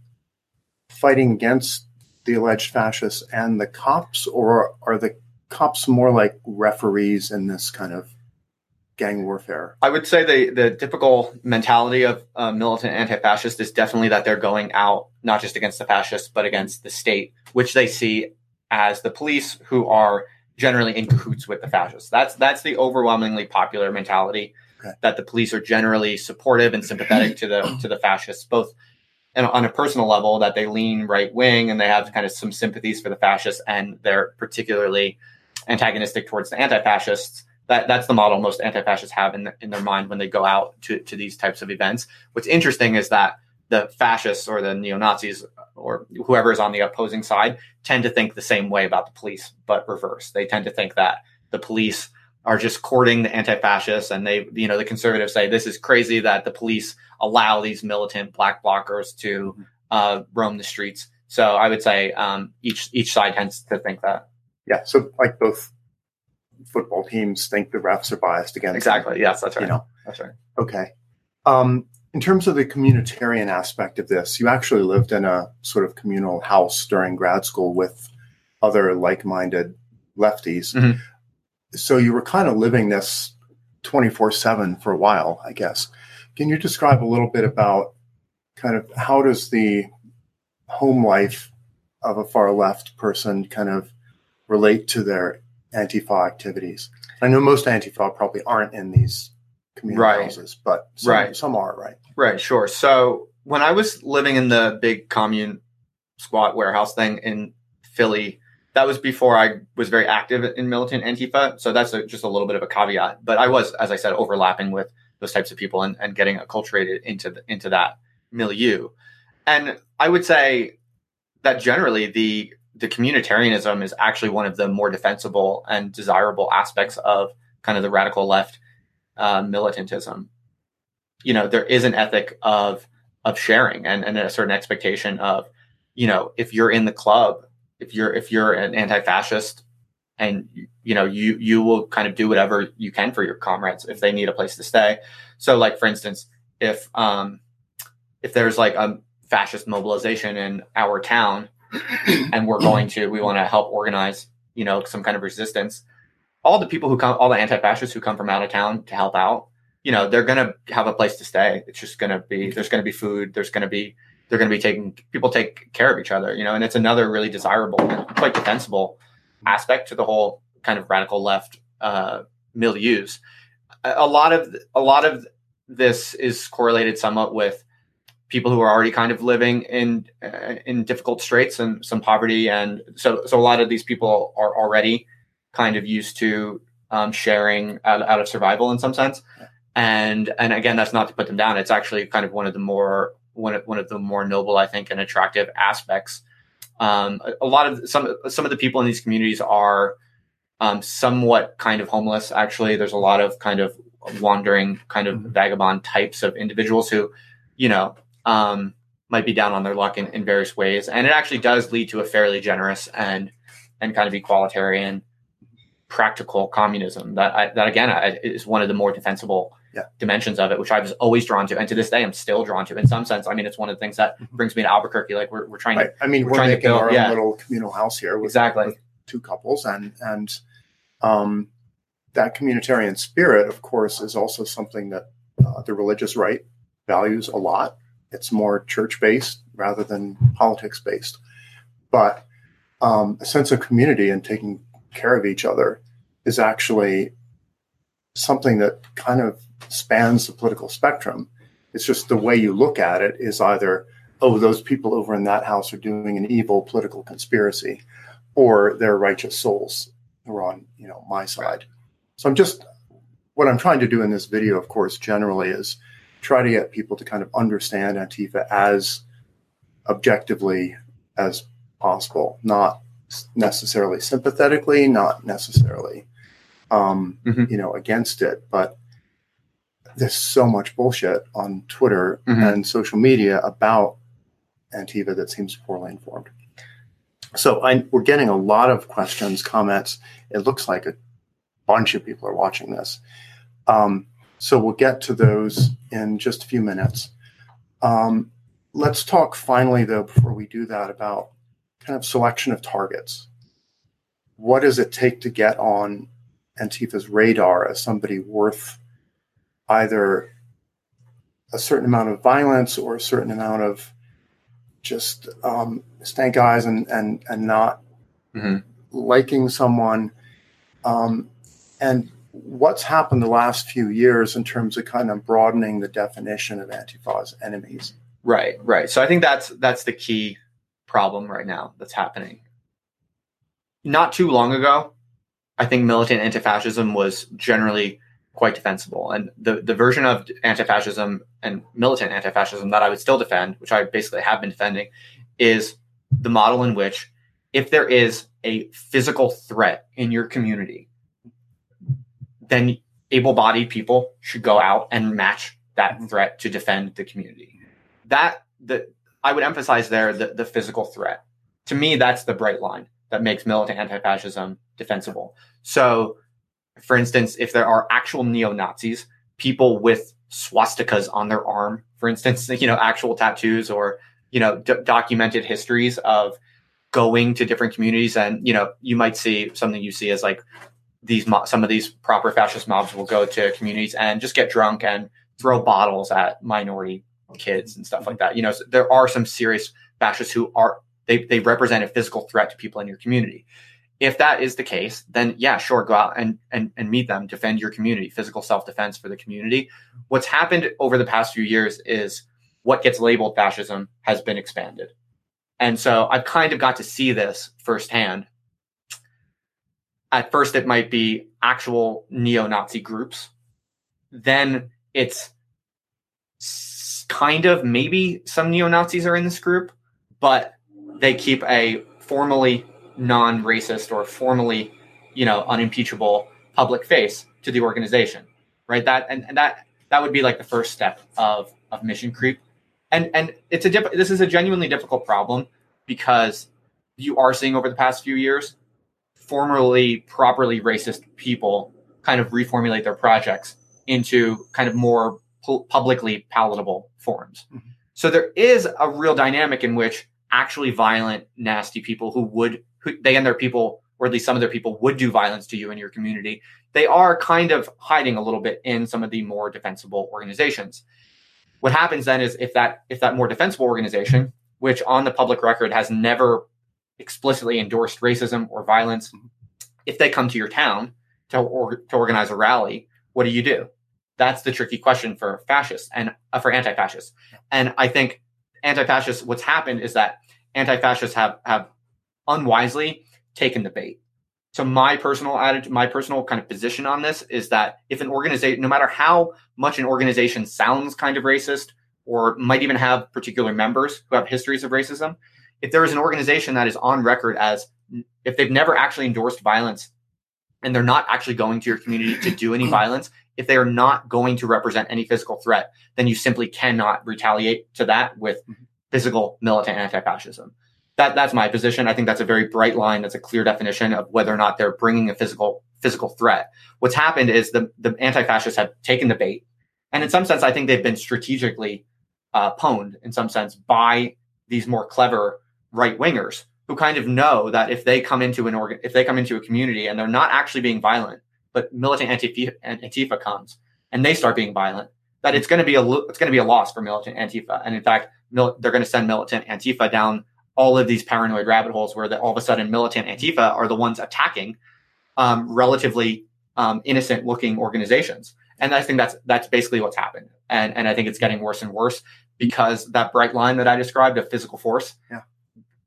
fighting against the alleged fascists and the cops, or are the cops more like referees in this kind of gang warfare? I would say the typical mentality of militant anti-fascist is definitely that they're going out not just against the fascists, but against the state, which they see as the police, who are generally in cahoots with the fascists. That's the overwhelmingly popular mentality. Okay. That the police are generally supportive and sympathetic to the fascists, both on a personal level, that they lean right wing and they have kind of some sympathies for the fascists, and they're particularly antagonistic towards the anti-fascists. That's the model most anti-fascists have in their mind when they go out to these types of events. What's interesting is that the fascists or the neo-Nazis or whoever is on the opposing side tend to think the same way about the police, but reverse. They tend to think that the police are just courting the anti-fascists, and they, you know, the conservatives say this is crazy that the police allow these militant black blockers to roam the streets. So I would say each side tends to think that. Yeah. So like both football teams think the refs are biased against. Exactly. Them. Yes, that's right. You know. That's right. Okay. In terms of the communitarian aspect of this, you actually lived in a sort of communal house during grad school with other like-minded lefties. Mm-hmm. So you were kind of living this 24/7 for a while, I guess. Can you describe a little bit about kind of how does the home life of a far left person kind of relate to their Antifa activities? I know most Antifa probably aren't in these community houses, but some are, right? Right, sure. So when I was living in the big commune squat warehouse thing in Philly, that was before I was very active in militant Antifa. So that's just a little bit of a caveat. But I was, as I said, overlapping with those types of people and getting acculturated into that milieu. And I would say that generally the communitarianism is actually one of the more defensible and desirable aspects of kind of the radical left militantism. You know, there is an ethic of sharing and a certain expectation of, you know, if you're in the club, if you're an anti-fascist, and you know, you will kind of do whatever you can for your comrades if they need a place to stay. So like, for instance, if there's like a fascist mobilization in our town and we want to help organize, you know, some kind of resistance, all the anti-fascists who come from out of town to help out, you know, they're going to have a place to stay. It's just going to be, there's going to be food. They're going to be take care of each other, you know, and it's another really desirable, quite defensible aspect to the whole kind of radical left milieus. A lot of this is correlated somewhat with people who are already kind of living in difficult straits and some poverty. And so a lot of these people are already kind of used to sharing out of survival in some sense. And again, that's not to put them down. It's actually kind of one of the more noble, I think, and attractive aspects. A lot of some of the people in these communities are somewhat kind of homeless. Actually, there's a lot of kind of wandering, kind of vagabond types of individuals who, might be down on their luck in various ways. And it actually does lead to a fairly generous and kind of equalitarian, practical communism that is one of the more defensible dimensions of it, which I was always drawn to, and to this day I'm still drawn to in some sense. I mean, it's one of the things that brings me to Albuquerque. Like we're trying to, we're making our own little communal house here with two couples, and that communitarian spirit, of course, is also something that the religious right values a lot. It's more church based rather than politics based, but a sense of community and taking care of each other is actually something that kind of spans the political spectrum. It's just the way you look at it is either, oh, those people over in that house are doing an evil political conspiracy, or they're righteous souls who are on, my side. So what I'm trying to do in this video, of course, generally is try to get people to kind of understand Antifa as objectively as possible, not necessarily sympathetically, not necessarily, against it, but there's so much bullshit on Twitter and social media about Antifa that seems poorly informed. So we're getting a lot of questions, comments. It looks like a bunch of people are watching this. So we'll get to those in just a few minutes. Let's talk finally, though, before we do that, about kind of selection of targets. What does it take to get on Antifa's radar as somebody worth either a certain amount of violence or a certain amount of just stank eyes and not liking someone? And what's happened the last few years in terms of kind of broadening the definition of Antifa's enemies? Right. So I think that's the key problem right now that's happening. Not too long ago, I think militant anti-fascism was generally quite defensible, and the version of anti-fascism and militant anti-fascism that I would still defend, which I basically have been defending, is the model in which if there is a physical threat in your community, then able-bodied people should go out and match that threat to defend the community. I would emphasize there the physical threat. To me, that's the bright line that makes militant anti-fascism defensible. So, for instance, if there are actual neo-Nazis, people with swastikas on their arm, for instance, actual tattoos or, documented histories of going to different communities. And, you might see something you see as like some of these proper fascist mobs will go to communities and just get drunk and throw bottles at minority kids and stuff like that. So there are some serious fascists who they represent a physical threat to people in your community. If that is the case, then yeah, sure, go out and meet them, defend your community, physical self-defense for the community. What's happened over the past few years is what gets labeled fascism has been expanded. And so I've kind of got to see this firsthand. At first, it might be actual neo-Nazi groups. Then it's kind of maybe some neo-Nazis are in this group, but they keep a formally non-racist or formally, unimpeachable public face to the organization, right? That and that would be like the first step of mission creep, and it's this is a genuinely difficult problem because you are seeing over the past few years formerly properly racist people kind of reformulate their projects into kind of more publicly palatable forms. So there is a real dynamic in which actually violent, nasty people who they and their people, or at least some of their people, would do violence to you in your community. They are kind of hiding a little bit in some of the more defensible organizations. What happens then is if that more defensible organization, which on the public record has never explicitly endorsed racism or violence, if they come to your town to organize a rally, what do you do? That's the tricky question for fascists and for anti-fascists. And I think anti-fascists, what's happened is that anti-fascists have unwisely taken the bait. So my personal attitude, my personal kind of position on this is that if an organization, no matter how much an organization sounds kind of racist or might even have particular members who have histories of racism, if there is an organization that is on record as if they've never actually endorsed violence and they're not actually going to your community to do any violence, if they are not going to represent any physical threat, then you simply cannot retaliate to that with physical militant anti-fascism. That's my position. I think that's a very bright line. That's a clear definition of whether or not they're bringing a physical threat. What's happened is the anti-fascists have taken the bait. And in some sense, I think they've been strategically pwned in some sense by these more clever right-wingers who kind of know that if they come into a community and they're not actually being violent, but militant Antifa comes and they start being violent, that it's going to be a loss for militant Antifa. And in fact, they're going to send militant Antifa down all of these paranoid rabbit holes where all of a sudden militant Antifa are the ones attacking relatively innocent looking organizations. And I think that's basically what's happened. And I think it's getting worse and worse because that bright line that I described of physical force,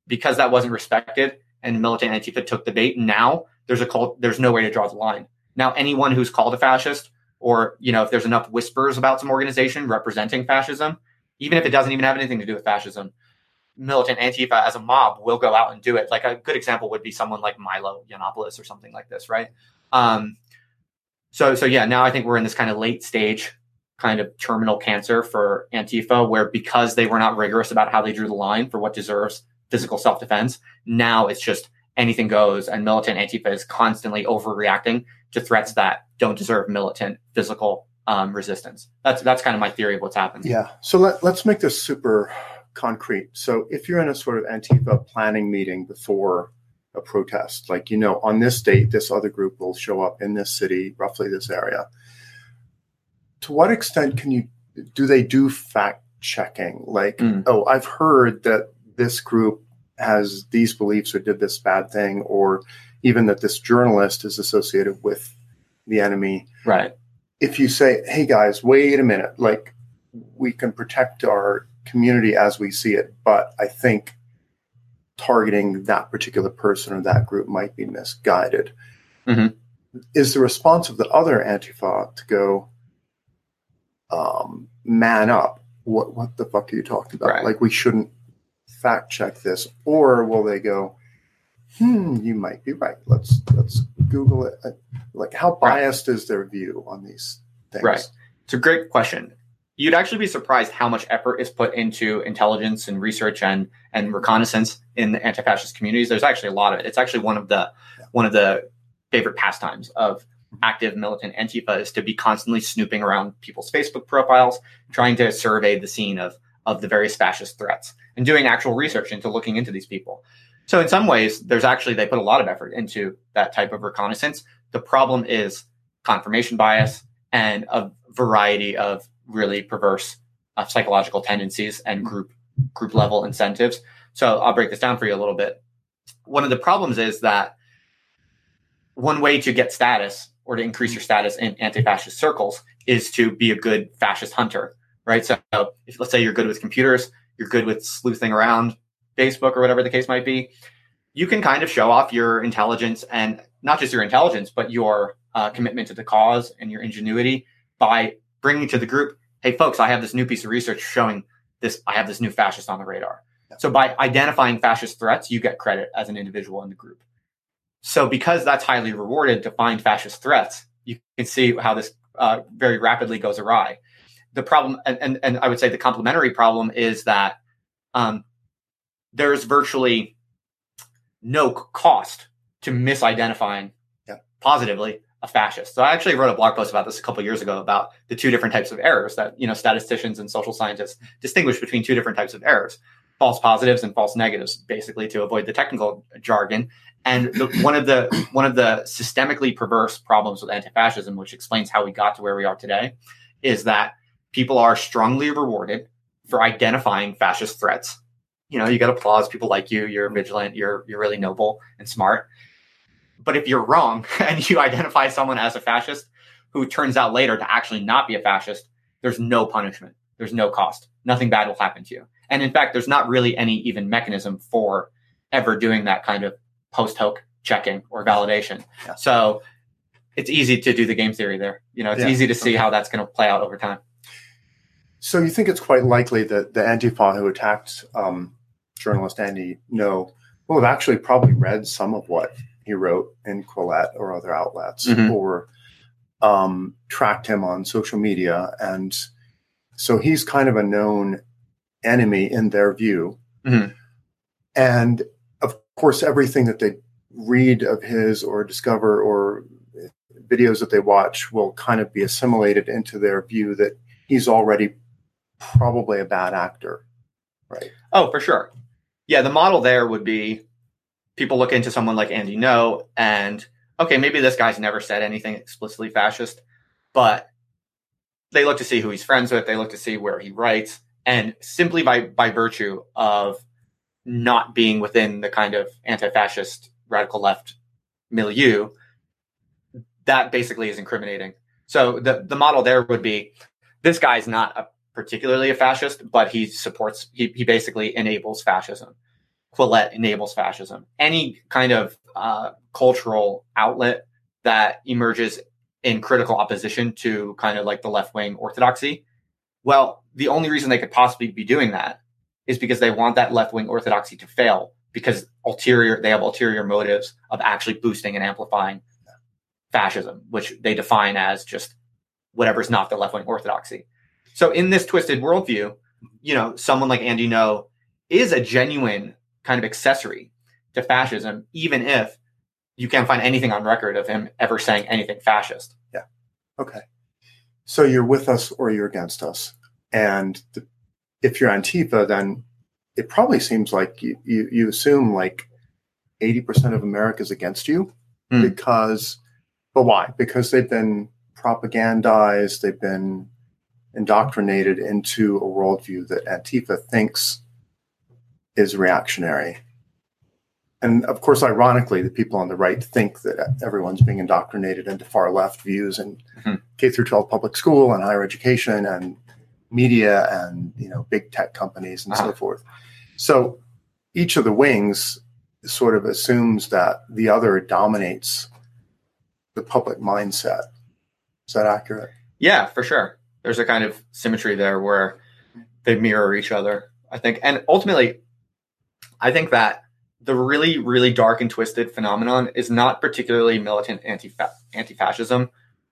because that wasn't respected and militant Antifa took the bait. Now there's no way to draw the line. Now, anyone who's called a fascist or, if there's enough whispers about some organization representing fascism, even if it doesn't even have anything to do with fascism, militant Antifa as a mob will go out and do it. Like a good example would be someone like Milo Yiannopoulos or something like this, right? Now I think we're in this kind of late stage kind of terminal cancer for Antifa where because they were not rigorous about how they drew the line for what deserves physical self-defense, now it's just anything goes and militant Antifa is constantly overreacting to threats that don't deserve militant physical resistance. That's kind of my theory of what's happened. Yeah. So let's make this super concrete. So if you're in a sort of Antifa planning meeting before a protest, like, on this date, this other group will show up in this city, roughly this area. To what extent do they do fact checking? Like, oh, I've heard that this group has these beliefs or did this bad thing, or even that this journalist is associated with the enemy. Right. If you say, hey guys, wait a minute, like we can protect our community as we see it, but I think targeting that particular person or that group might be misguided. Mm-hmm. Is the response of the other Antifa to go, man up, what the fuck are you talking about? Right. Like we shouldn't fact check this, or will they go, you might be right. Let's Google it. Like how biased is their view on these things? Right. It's a great question. You'd actually be surprised how much effort is put into intelligence and research and reconnaissance in the anti-fascist communities. There's actually a lot of it. It's actually one of the favorite pastimes of active militant Antifa is to be constantly snooping around people's Facebook profiles, trying to survey the scene of the various fascist threats and doing actual research into looking into these people. So in some ways, they put a lot of effort into that type of reconnaissance. The problem is confirmation bias and a variety of really perverse psychological tendencies and group level incentives. So I'll break this down for you a little bit. One of the problems is that one way to get status or to increase your status in anti-fascist circles is to be a good fascist hunter, right? So if, let's say you're good with computers, you're good with sleuthing around Facebook or whatever the case might be, you can kind of show off your intelligence and not just your intelligence, but your commitment to the cause and your ingenuity by bringing to the group, hey folks, I have this new piece of research showing this, I have this new fascist on the radar. Yeah. So by identifying fascist threats, you get credit as an individual in the group. So because that's highly rewarded to find fascist threats, you can see how this very rapidly goes awry. The problem, and I would say the complementary problem is that there is virtually no cost to misidentifying positively a fascist. So I actually wrote a blog post about this a couple of years ago about the two different types of errors that, statisticians and social scientists distinguish between two different types of errors, false positives and false negatives, basically to avoid the technical jargon. And one of the systemically perverse problems with anti-fascism, which explains how we got to where we are today, is that people are strongly rewarded for identifying fascist threats. You get applause, people like you, you're vigilant, you're really noble and smart. But if you're wrong and you identify someone as a fascist who turns out later to actually not be a fascist, there's no punishment. There's no cost. Nothing bad will happen to you. And in fact, there's not really any even mechanism for ever doing that kind of post hoc checking or validation. Yeah. So it's easy to do the game theory there. You know, it's easy to see how that's going to play out over time. So you think it's quite likely that the Antifa who attacked journalist Andy Ngo will have actually probably read some of what he wrote in Quillette or other outlets, or tracked him on social media. And so he's kind of a known enemy in their view. And of course, everything that they read of his or discover or videos that they watch will kind of be assimilated into their view that he's already probably a bad actor, right? Oh, for sure. Yeah, the model there would be people look into someone like Andy Ngo and, okay, maybe this guy's never said anything explicitly fascist, but they look to see who he's friends with. They look to see where he writes. And simply by virtue of not being within the kind of anti-fascist radical left milieu, that basically is incriminating. So the model there would be, this guy's not particularly a fascist, but he supports, he basically enables fascism. Quillette enables fascism. Any kind of cultural outlet that emerges in critical opposition to kind of like the left-wing orthodoxy, well, the only reason they could possibly be doing that is because they want that left-wing orthodoxy to fail, because they have ulterior motives of actually boosting and amplifying fascism, which they define as just whatever's not the left-wing orthodoxy. So in this twisted worldview, you know, someone like Andy Ngo is a genuine kind of accessory to fascism, even if you can't find anything on record of him ever saying anything fascist. Yeah. Okay. So you're with us or you're against us. And if you're Antifa, then it probably seems like you assume like 80% of America is against you because, but why? Because they've been propagandized. They've been indoctrinated into a worldview that Antifa thinks is reactionary. And of course, ironically, the people on the right think that everyone's being indoctrinated into far left views in K through 12 public school and higher education and media and, you know, big tech companies and so forth. So each of the wings sort of assumes that the other dominates the public mindset. Is that accurate? Yeah, for sure. There's a kind of symmetry there where they mirror each other, I think. And ultimately, I think that the really, really dark and twisted phenomenon is not particularly militant anti-fascism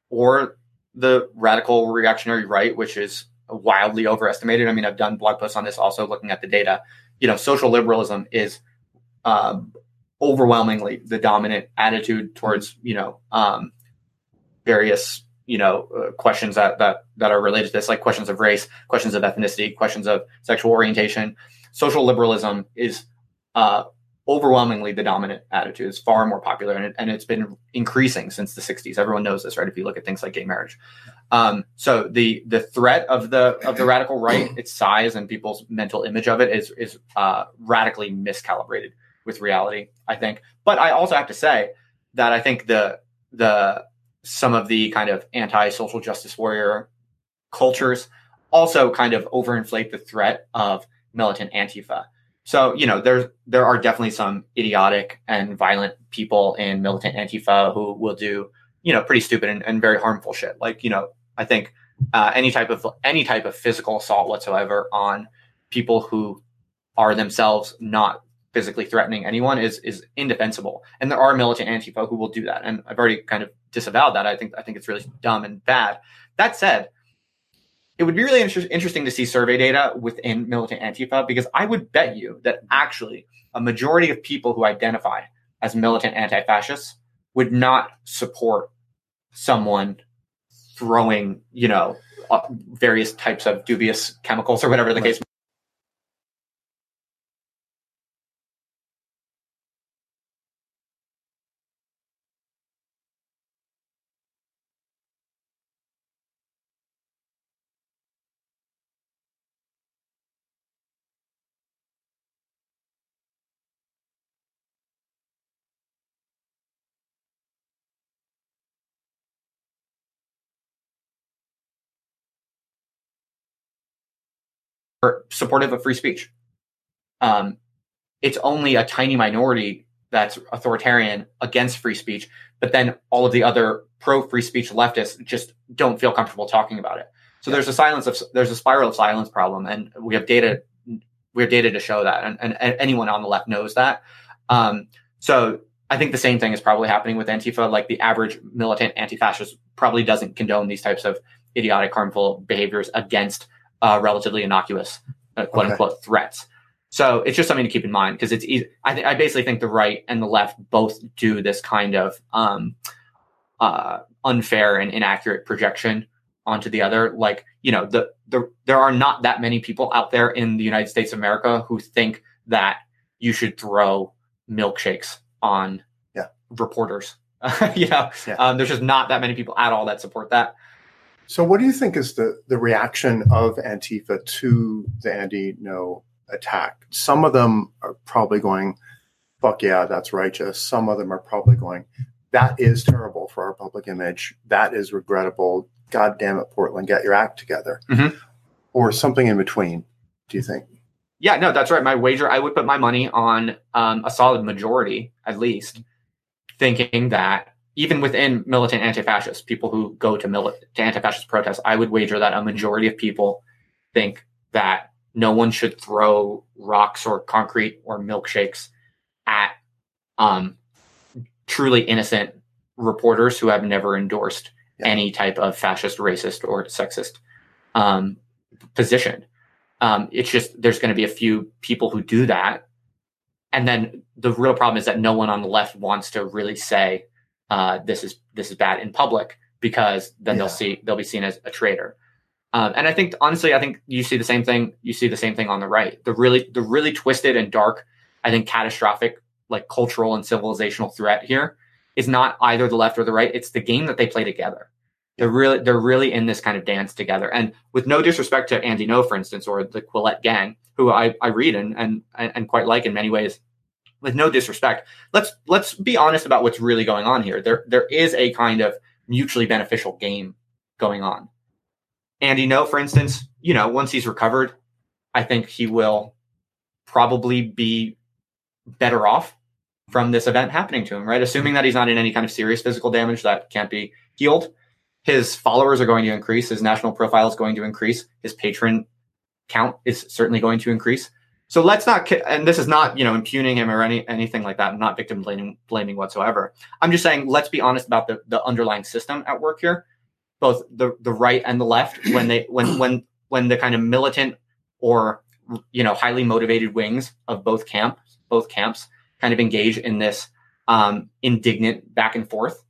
or the radical reactionary right, which is wildly overestimated. I mean, I've done blog posts on this also looking at the data. You know, social liberalism is overwhelmingly the dominant attitude towards, you know, various, you know, questions that are related to this, like questions of race, questions of ethnicity, questions of sexual orientation. Social liberalism is overwhelmingly the dominant attitude. Is far more popular, and it's been increasing since the 60s. Everyone knows this, right? If you look at things like gay marriage. So the threat of the radical right, its size and people's mental image of it is radically miscalibrated with reality, I think. But I also have to say that I think the some of the kind of anti-social justice warrior cultures also kind of overinflate the threat of militant Antifa. So, you know, there are definitely some idiotic and violent people in militant Antifa who will do, you know, pretty stupid and very harmful shit. Like, you know, I think any type of physical assault whatsoever on people who are themselves not physically threatening anyone is indefensible. And there are militant Antifa who will do that. And I've already kind of disavowed that. I think it's really dumb and bad. That said, it would be really interesting to see survey data within militant Antifa, because I would bet you that actually a majority of people who identify as militant anti-fascists would not support someone throwing, you know, various types of dubious chemicals or whatever the case may be. are supportive of free speech. It's only a tiny minority that's authoritarian against free speech, but then all of the other pro-free speech leftists just don't feel comfortable talking about it. So yeah. There's a spiral of silence problem, and we have data to show that, and anyone on the left knows that. So I think the same thing is probably happening with Antifa. Like, the average militant anti-fascist probably doesn't condone these types of idiotic, harmful behaviors against relatively innocuous, quote unquote, threats. So it's just something to keep in mind, because it's easy. I basically think the right and the left both do this kind of unfair and inaccurate projection onto the other. Like, you know, there are not that many people out there in the United States of America who think that you should throw milkshakes on reporters. You know, there's just not that many people at all that support that. So what do you think is the reaction of Antifa to the Andy Ngo attack? Some of them are probably going, fuck yeah, that's righteous. Some of them are probably going, that is terrible for our public image. That is regrettable. God damn it, Portland, get your act together. Mm-hmm. Or something in between, do you think? Yeah, no, that's right. My wager, I would put my money on a solid majority, at least, thinking that even within militant anti-fascists, people who go to anti-fascist protests, I would wager that a majority of people think that no one should throw rocks or concrete or milkshakes at truly innocent reporters who have never endorsed any type of fascist, racist, or sexist position. It's just, there's going to be a few people who do that. And then the real problem is that no one on the left wants to really say, this is bad in public, because then they'll be seen as a traitor. And I think, honestly, you see the same thing. You see the same thing on the right. The really twisted and dark, I think, catastrophic, like, cultural and civilizational threat here is not either the left or the right. It's the game that they play together. They're really in this kind of dance together. And with no disrespect to Andy Ngo, for instance, or the Quillette gang, who I read and quite like in many ways, with no disrespect, let's be honest about what's really going on here. There is a kind of mutually beneficial game going on. Andy Ngo, for instance, you know, once he's recovered, I think he will probably be better off from this event happening to him, right? Assuming that he's not in any kind of serious physical damage that can't be healed. His followers are going to increase. His national profile is going to increase. His patron count is certainly going to increase. So let's not, and this is not, you know, impugning him or anything like that. I'm not victim blaming whatsoever. I'm just saying, let's be honest about the underlying system at work here. Both the right and the left, when the kind of militant or, you know, highly motivated wings of both camps kind of engage in this indignant back and forth,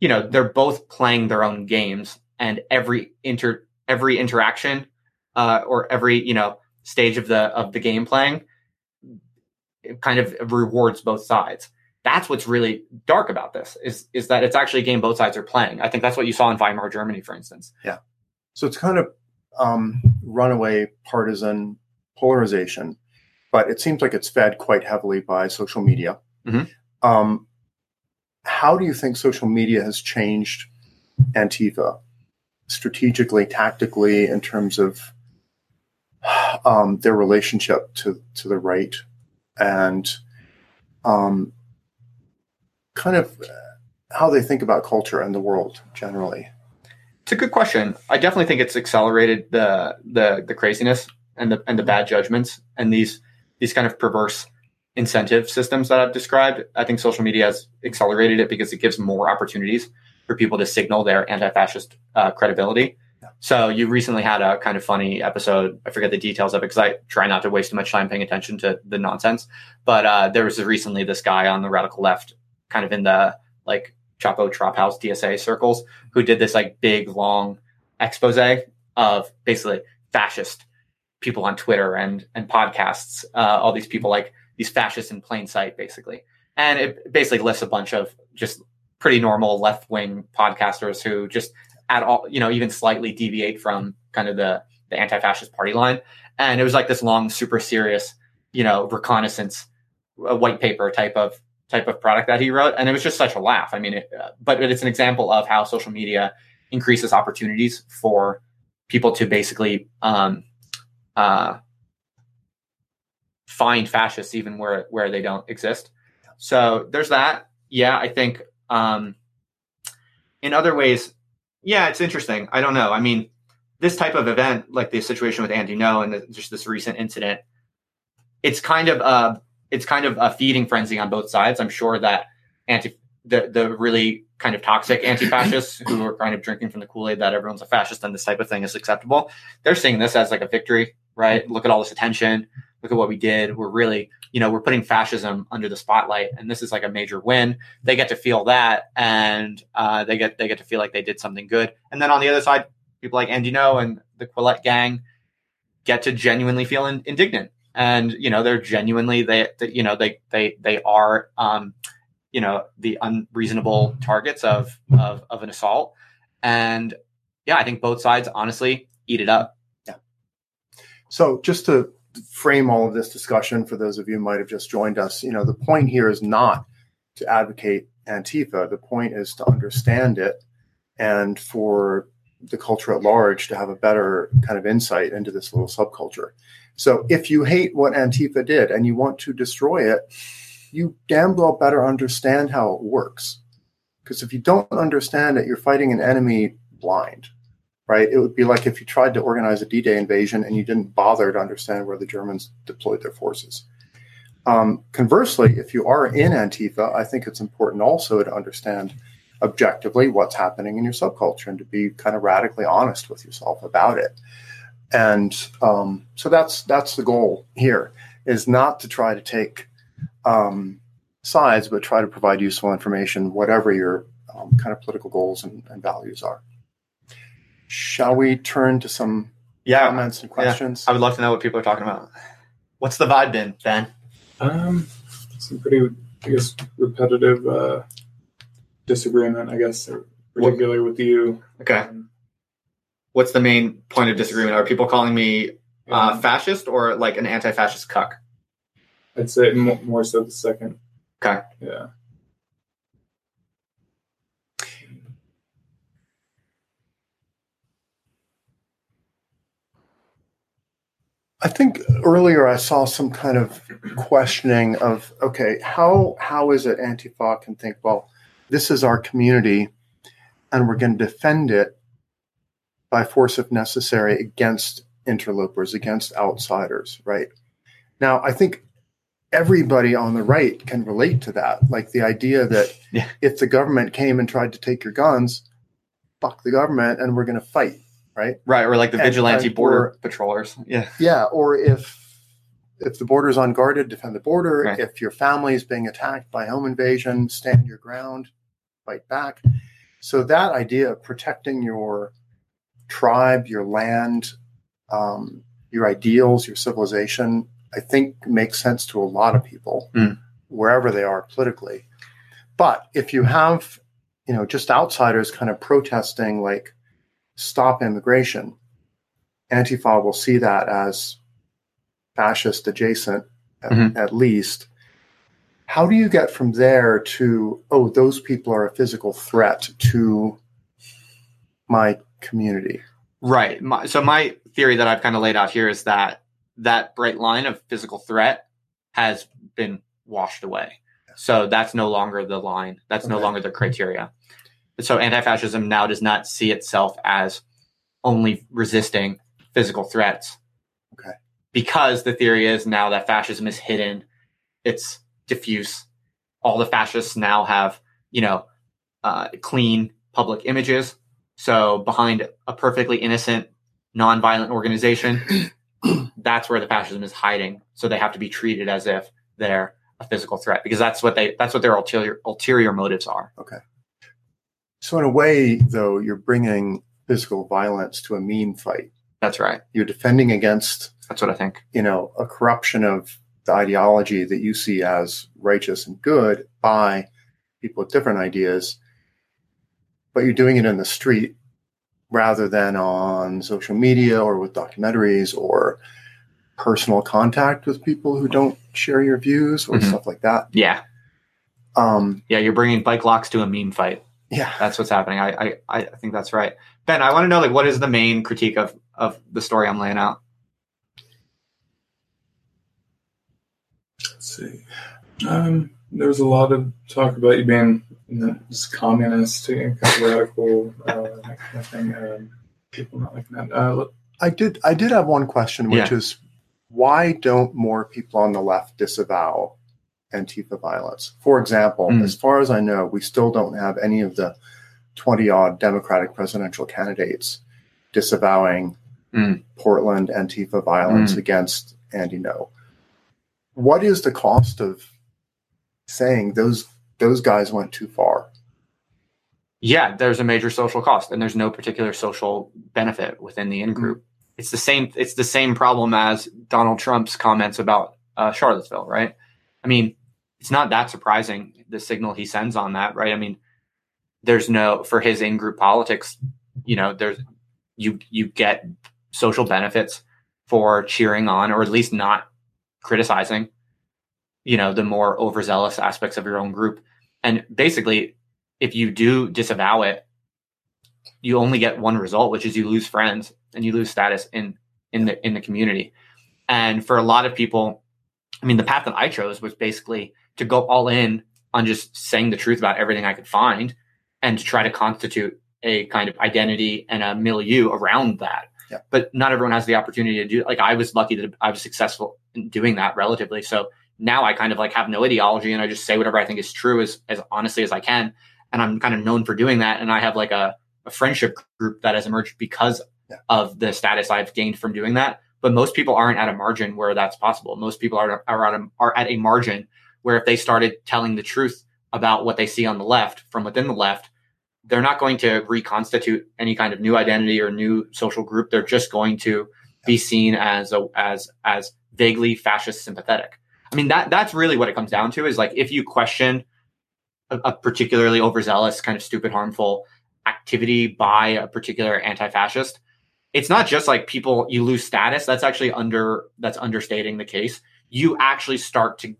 you know, they're both playing their own games, and every interaction or every, you know, stage of the game playing, it kind of rewards both sides. That's what's really dark about this is that it's actually a game both sides are playing. I think that's what you saw in Weimar Germany, for instance. Yeah. So it's kind of runaway partisan polarization, but it seems like it's fed quite heavily by social media. Mm-hmm. How do you think social media has changed Antifa strategically, tactically, in terms of their relationship to the right, and kind of how they think about culture and the world generally? It's a good question. I definitely think it's accelerated the craziness and the bad judgments and these kind of perverse incentive systems that I've described. I think social media has accelerated it because it gives more opportunities for people to signal their anti-fascist credibility. Yeah. So you recently had a kind of funny episode. I forget the details of it because I try not to waste too much time paying attention to the nonsense. But there was recently this guy on the radical left, kind of in the, like, Chapo Trap House DSA circles, who did this, like, big, long expose of basically fascist people on Twitter and podcasts, all these people, like, these fascists in plain sight, basically. And it basically lists a bunch of just pretty normal left-wing podcasters who just at all, you know, even slightly deviate from kind of the anti-fascist party line. And it was like this long, super serious, you know, reconnaissance, white paper type of product that he wrote. And it was just such a laugh. I mean, but it's an example of how social media increases opportunities for people to basically find fascists even where they don't exist. So there's that. Yeah, I think in other ways, yeah, it's interesting. I don't know. I mean, this type of event, like the situation with Andy Ngo and just this recent incident, it's kind of a feeding frenzy on both sides. I'm sure that the really kind of toxic anti-fascists who are kind of drinking from the Kool-Aid that everyone's a fascist and this type of thing is acceptable, they're seeing this as like a victory, right? Look at all this attention. Look at what we did. We're really, we're putting fascism under the spotlight, and this is like a major win. They get to feel that, and they get to feel like they did something good. And then on the other side, people like Andy Ngo and the Quillette gang get to genuinely feel indignant, and they're genuinely they are the unreasonable targets of an assault. And yeah, I think both sides honestly eat it up. Yeah. So just to frame all of this discussion for those of you who might have just joined us, the point here is not to advocate Antifa. The point is to understand it and for the culture at large to have a better kind of insight into this little subculture. So if you hate what Antifa did and you want to destroy it, you damn well better understand how it works. Because if you don't understand it, you're fighting an enemy blind. Right? It would be like if you tried to organize a D-Day invasion and you didn't bother to understand where the Germans deployed their forces. Conversely, if you are in Antifa, I think it's important also to understand objectively what's happening in your subculture and to be kind of radically honest with yourself about it. And so that's the goal here, is not to try to take sides, but try to provide useful information, whatever your kind of political goals and values are. Shall we turn to some comments and questions? Yeah. I would love to know what people are talking about. What's the vibe been, Ben? Some pretty, repetitive disagreement, particularly with you. Okay. What's the main point of disagreement? Are people calling me fascist or like an anti-fascist cuck? I'd say more so the second. Okay. Yeah. I think earlier I saw some kind of questioning of, okay, how is it Antifa can think, well, this is our community and we're going to defend it by force if necessary against interlopers, against outsiders, right? Now, I think everybody on the right can relate to that. Like the idea that if the government came and tried to take your guns, fuck the government and we're going to fight. Right, or like the vigilante border patrollers. Yeah, or if the border's unguarded, defend the border. Right. If your family is being attacked by home invasion, stand your ground, fight back. So that idea of protecting your tribe, your land, your ideals, your civilization, I think makes sense to a lot of people, wherever they are politically. But if you have, just outsiders kind of protesting like, stop immigration, Antifa will see that as fascist adjacent, at least. How do you get from there to, oh, those people are a physical threat to my community? Right. So my theory that I've kind of laid out here is that bright line of physical threat has been washed away. So that's no longer the line. That's no longer the criteria. So anti-fascism now does not see itself as only resisting physical threats. Okay. Because the theory is now that fascism is hidden. It's diffuse. All the fascists now have, clean public images. So behind a perfectly innocent, nonviolent organization, that's where the fascism is hiding. So they have to be treated as if they're a physical threat because that's what their ulterior motives are. Okay. So in a way, though, you're bringing physical violence to a meme fight. That's right. You're defending against. That's what I think. A corruption of the ideology that you see as righteous and good by people with different ideas. But you're doing it in the street rather than on social media or with documentaries or personal contact with people who don't share your views or stuff like that. Yeah. You're bringing bike locks to a meme fight. Yeah, that's what's happening. I think that's right. Ben, I want to know, like, what is the main critique of the story I'm laying out? see. There was a lot of talk about you being just communist and kind of radical, that kind of thing. People not liking that. I did have one question, which is, why don't more people on the left disavow Antifa violence? For example, as far as I know, we still don't have any of the 20-odd Democratic presidential candidates disavowing Portland Antifa violence against Andy Ngo. What is the cost of saying those guys went too far? Yeah, there's a major social cost, and there's no particular social benefit within the in-group. It's the same problem as Donald Trump's comments about Charlottesville, right? I mean, it's not that surprising, the signal he sends on that, right? I mean, there's no, for his in-group politics, you get social benefits for cheering on, or at least not criticizing, the more overzealous aspects of your own group. And basically, if you do disavow it, you only get one result, which is you lose friends and you lose status in the community. And for a lot of people, I mean, the path that I chose was basically to go all in on just saying the truth about everything I could find and to try to constitute a kind of identity and a milieu around that. Yeah. But not everyone has the opportunity to do it. Like, I was lucky that I was successful in doing that relatively. So now I kind of like have no ideology, and I just say whatever I think is true as honestly as I can. And I'm kind of known for doing that. And I have like a friendship group that has emerged because of the status I've gained from doing that. But most people aren't at a margin where that's possible. Most people are at a margin where if they started telling the truth about what they see on the left from within the left, they're not going to reconstitute any kind of new identity or new social group. They're just going to be seen as vaguely fascist sympathetic. I mean, that's really what it comes down to, is like, if you question a particularly overzealous kind of stupid, harmful activity by a particular anti-fascist, it's not just like people, you lose status. That's actually understating the case. You actually start to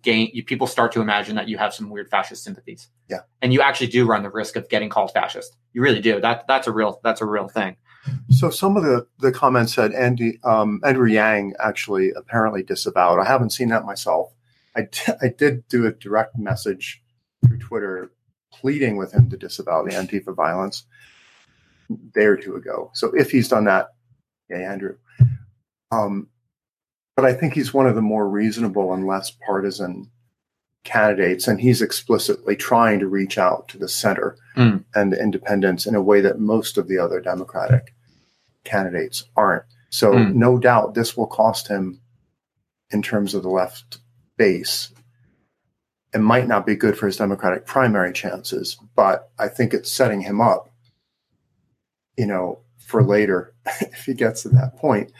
people start to imagine that you have some weird fascist sympathies. Yeah. And you actually do run the risk of getting called fascist. You really do. That's a real thing. So some of the comments said Andrew Yang actually apparently disavowed. I haven't seen that myself. I did do a direct message through Twitter pleading with him to disavow the Antifa violence a day or two ago. So if he's done that, yay, Andrew. But I think he's one of the more reasonable and less partisan candidates, and he's explicitly trying to reach out to the center and the independents in a way that most of the other Democratic candidates aren't. So no doubt this will cost him in terms of the left base. It might not be good for his Democratic primary chances, but I think it's setting him up, for later, if he gets to that point,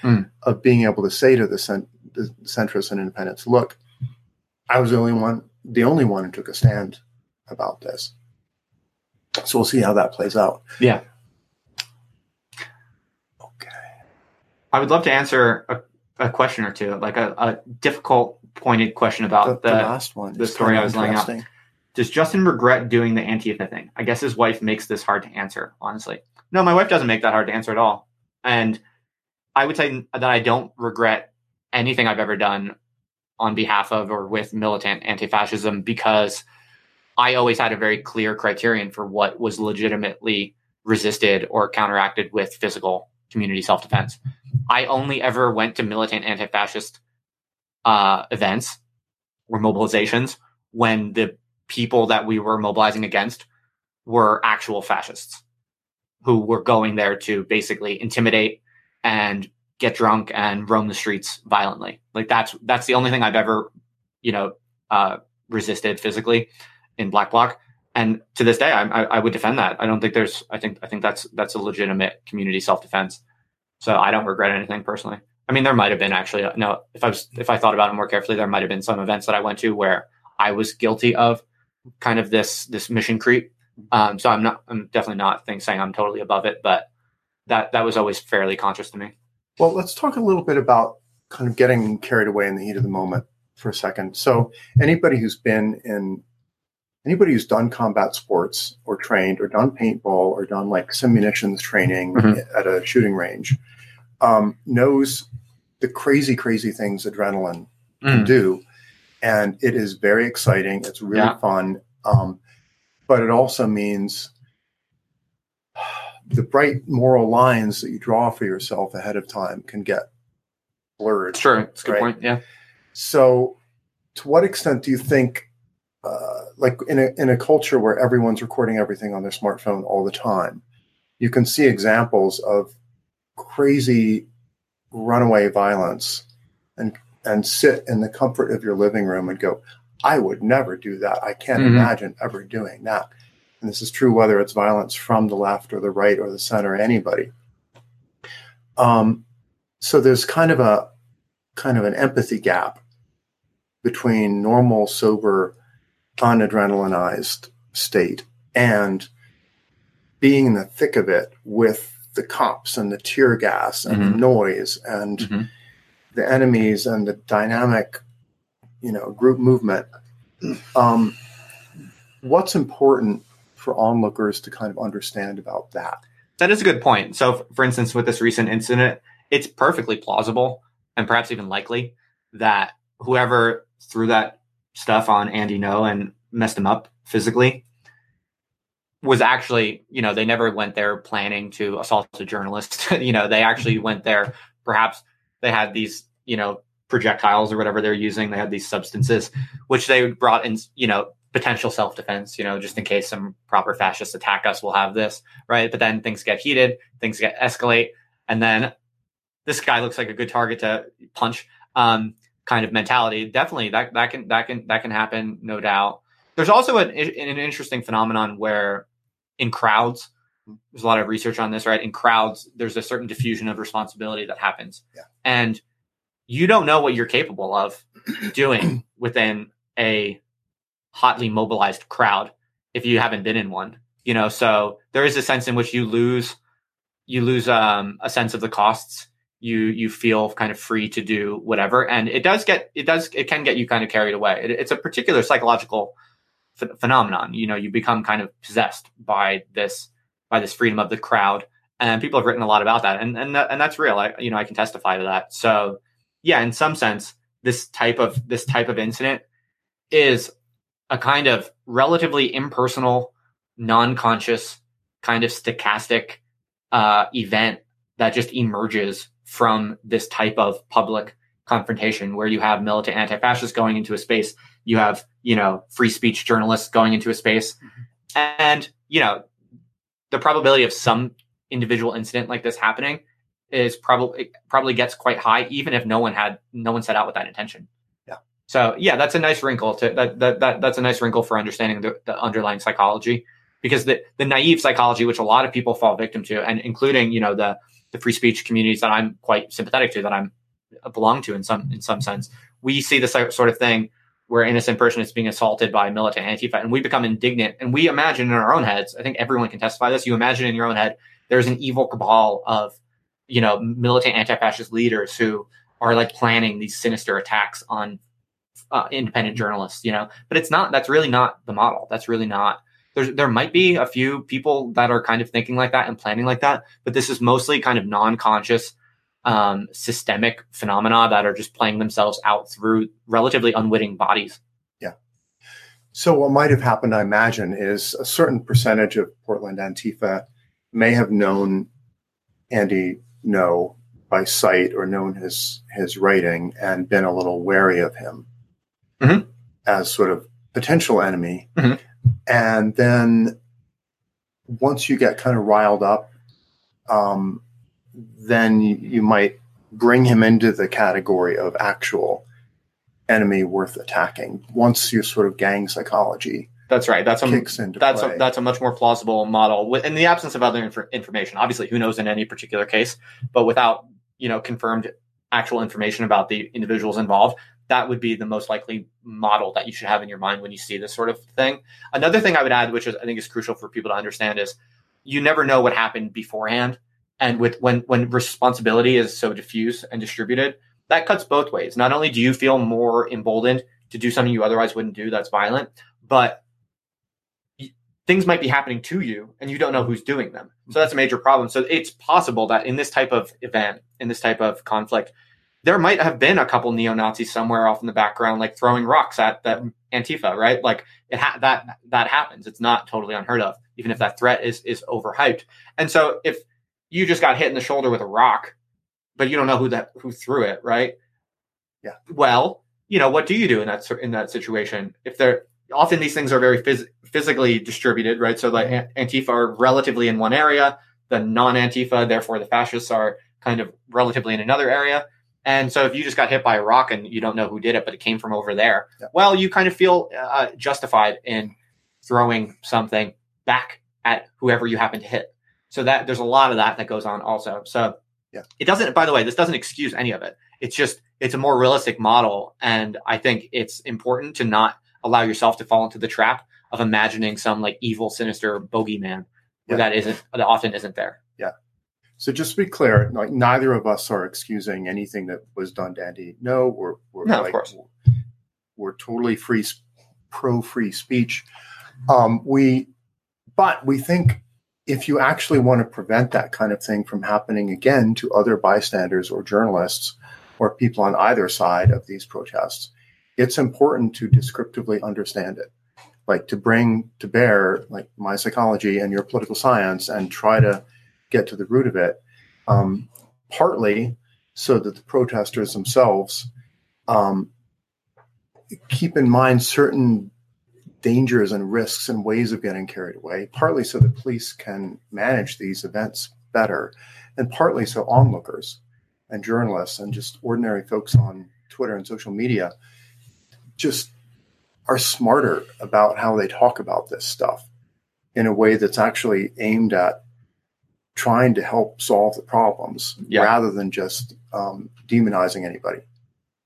of being able to say to the centrists and independents, look, I was the only one who took a stand about this. So we'll see how that plays out. Yeah. Okay. I would love to answer a question or two, like a difficult, pointed question about the last one, the story I was laying out. Does Justin regret doing the Antifa thing? I guess his wife makes this hard to answer, honestly. No, my wife doesn't make that hard to answer at all. And I would say that I don't regret anything I've ever done on behalf of or with militant anti-fascism, because I always had a very clear criterion for what was legitimately resisted or counteracted with physical community self-defense. I only ever went to militant anti-fascist events or mobilizations when the people that we were mobilizing against were actual fascists who were going there to basically intimidate and get drunk and roam the streets violently. Like that's the only thing I've ever, resisted physically in Black Bloc. And to this day, I would defend that. I don't think there's, I think that's a legitimate community self-defense. So I don't regret anything personally. I mean, there might've been if I thought about it more carefully, there might've been some events that I went to where I was guilty of kind of this mission creep. So I'm definitely not saying I'm totally above it, but that was always fairly conscious to me. Well, let's talk a little bit about kind of getting carried away in the heat of the moment for a second. So anybody who's done combat sports or trained or done paintball or done like some munitions training at a shooting range, knows the crazy things adrenaline can do. And it is very exciting. It's really fun. But it also means the bright moral lines that you draw for yourself ahead of time can get blurred. Sure. That's a good point. Yeah. So to what extent do you think, like in a culture where everyone's recording everything on their smartphone all the time, you can see examples of crazy runaway violence and sit in the comfort of your living room and go, I would never do that. I can't imagine ever doing that. And this is true whether it's violence from the left or the right or the center, anybody. So there's kind of an empathy gap between normal, sober, unadrenalinized state and being in the thick of it with the cops and the tear gas and the noise and the enemies and the dynamic, group movement. What's important for onlookers to kind of understand about that? That is a good point. So, for instance, with this recent incident, it's perfectly plausible and perhaps even likely that whoever threw that stuff on Andy Ngo and messed him up physically was actually, they never went there planning to assault a journalist. They actually went there. Perhaps they had these, projectiles or whatever they're using. They had these substances, which they brought in, potential self-defense, just in case some proper fascists attack us, we'll have this, right? But then things get heated, things get escalate. And then this guy looks like a good target to punch, kind of mentality. Definitely that can happen. No doubt. There's also an interesting phenomenon where in crowds, there's a lot of research on this, right? In crowds, there's a certain diffusion of responsibility that happens. Yeah. And you don't know what you're capable of doing within a hotly mobilized crowd if you haven't been in one, So there is a sense in which you lose a sense of the costs. You feel kind of free to do whatever. And it can get you kind of carried away. It's a particular psychological phenomenon. You become kind of possessed by this freedom of the crowd, and people have written a lot about that, and that's real. I can testify to that. So yeah, in some sense, this type of incident is a kind of relatively impersonal, non-conscious, kind of stochastic event that just emerges from this type of public confrontation, where you have militant anti-fascists going into a space, you have free speech journalists going into a space, and the probability of some individual incident like this happening is probably gets quite high, even if no one set out with that intention. Yeah. So yeah, that's a nice wrinkle that's a nice wrinkle for understanding the underlying psychology, because the naive psychology, which a lot of people fall victim to, and including the free speech communities that I'm quite sympathetic to, that I'm belong to in some sense, we see this sort of thing where an innocent person is being assaulted by militant Antifa, and we become indignant, and we imagine in our own heads, I think everyone can testify this, you imagine in your own head, there's an evil cabal of, militant anti-fascist leaders who are like planning these sinister attacks on independent journalists, but it's not, that's really not the model. That's really not, there might be a few people that are kind of thinking like that and planning like that, but this is mostly kind of non-conscious, systemic phenomena that are just playing themselves out through relatively unwitting bodies. Yeah. So what might have happened, I imagine, is a certain percentage of Portland Antifa may have known Andy Ngo by sight or known his writing and been a little wary of him as sort of potential enemy. And then once you get kind of riled up, then you might bring him into the category of actual enemy worth attacking. Once your sort of gang psychology, that's right. That's a much more plausible model in the absence of other information. Obviously, who knows in any particular case, but without confirmed actual information about the individuals involved, that would be the most likely model that you should have in your mind when you see this sort of thing. Another thing I would add, which is I think is crucial for people to understand, is you never know what happened beforehand. And when responsibility is so diffuse and distributed, that cuts both ways. Not only do you feel more emboldened to do something you otherwise wouldn't do that's violent, but things might be happening to you and you don't know who's doing them. So that's a major problem. So it's possible that in this type of event, in this type of conflict, there might have been a couple neo-Nazis somewhere off in the background, like throwing rocks at the Antifa, right? Like that happens. It's not totally unheard of, even if that threat is overhyped. And so if you just got hit in the shoulder with a rock, but you don't know who threw it, right? Yeah. Well, you know, what do you do in that situation? If they're often, these things are very physically distributed, right? So like Antifa are relatively in one area, the non-Antifa, therefore the fascists, are kind of relatively in another area. And so if you just got hit by a rock and you don't know who did it, but it came from over there, yeah, well, you kind of feel justified in throwing something back at whoever you happen to hit. So that there's a lot of that goes on also. So yeah, it doesn't, by the way, this doesn't excuse any of it. It's just, it's a more realistic model. And I think it's important to not allow yourself to fall into the trap of imagining some like evil, sinister bogeyman where that often isn't there. Yeah. So just to be clear, like neither of us are excusing anything that was done to Andy Ngo, we're totally pro free speech. But we think if you actually want to prevent that kind of thing from happening again to other bystanders or journalists or people on either side of these protests, it's important to descriptively understand it, like to bring to bear like my psychology and your political science and try to get to the root of it, partly so that the protesters themselves keep in mind certain dangers and risks and ways of getting carried away, partly so the police can manage these events better, and partly so onlookers and journalists and just ordinary folks on Twitter and social media just are smarter about how they talk about this stuff in a way that's actually aimed at trying to help solve the problems, yeah, rather than just demonizing anybody.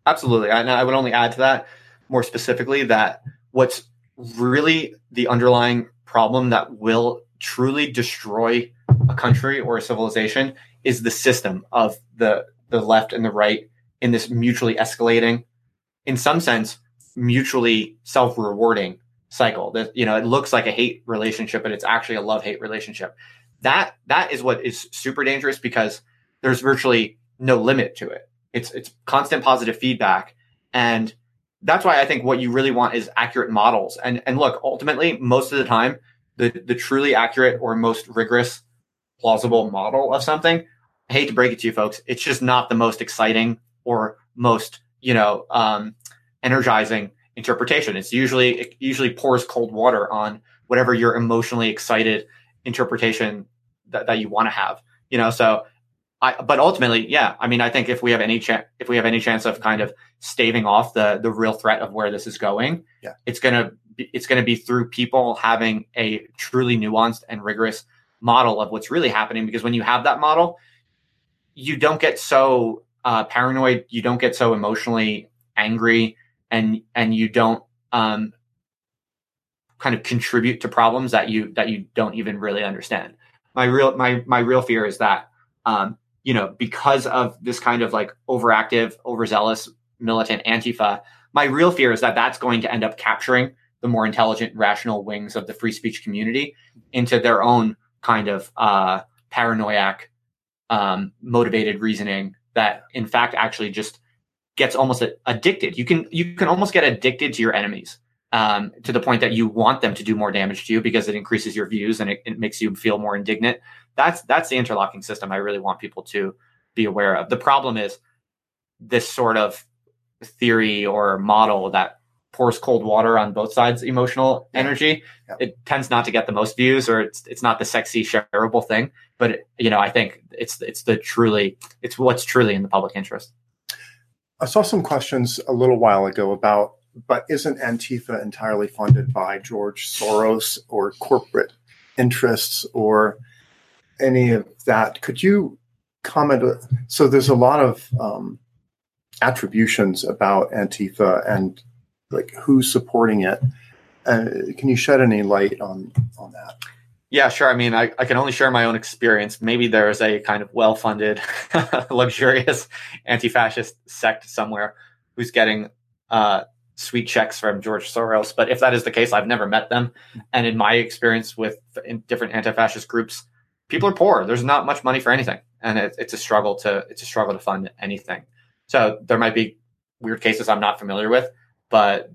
Absolutely. And I would only add to that more specifically that what's really the underlying problem that will truly destroy a country or a civilization is the system of the left and the right in this mutually escalating, in some sense, mutually self-rewarding cycle. That, you know, it looks like a hate relationship, but it's actually a love-hate relationship. That is what is super dangerous, because there's virtually no limit to it. It's constant positive feedback. And that's why I think what you really want is accurate models. And look, ultimately, most of the time, the truly accurate or most rigorous, plausible model of something, I hate to break it to you folks, it's just not the most exciting or most, energizing interpretation. It usually pours cold water on whatever your emotionally excited interpretation that you want to have, you know? But ultimately, yeah, I mean, I think if we have any chance of kind of staving off the real threat of where this is going, yeah, it's going to be through people having a truly nuanced and rigorous model of what's really happening. Because when you have that model, you don't get so paranoid, you don't get so emotionally angry, and you don't kind of contribute to problems that you don't even really understand. My real fear is that because of this kind of like overactive, overzealous, militant Antifa, my real fear is that that's going to end up capturing the more intelligent, rational wings of the free speech community into their own kind of paranoiac, motivated reasoning that in fact actually just gets almost addicted. You can almost get addicted to your enemies, to the point that you want them to do more damage to you because it increases your views and it makes you feel more indignant. That's the interlocking system I really want people to be aware of. The problem is this sort of theory or model that pours cold water on both sides' emotional energy. Yeah. It tends not to get the most views, or it's not the sexy shareable thing, but I think it's what's truly in the public interest. I saw some questions a little while ago about, but isn't Antifa entirely funded by George Soros or corporate interests or any of that? Could you comment? So there's a lot of attributions about Antifa and like who's supporting it. Can you shed any light on that? Yeah, sure. I mean, I can only share my own experience. Maybe there is a kind of well-funded, luxurious anti-fascist sect somewhere who's getting sweet checks from George Soros. But if that is the case, I've never met them. And in my experience with different anti-fascist groups, people are poor. There's not much money for anything, and it's a struggle to fund anything. So there might be weird cases I'm not familiar with, but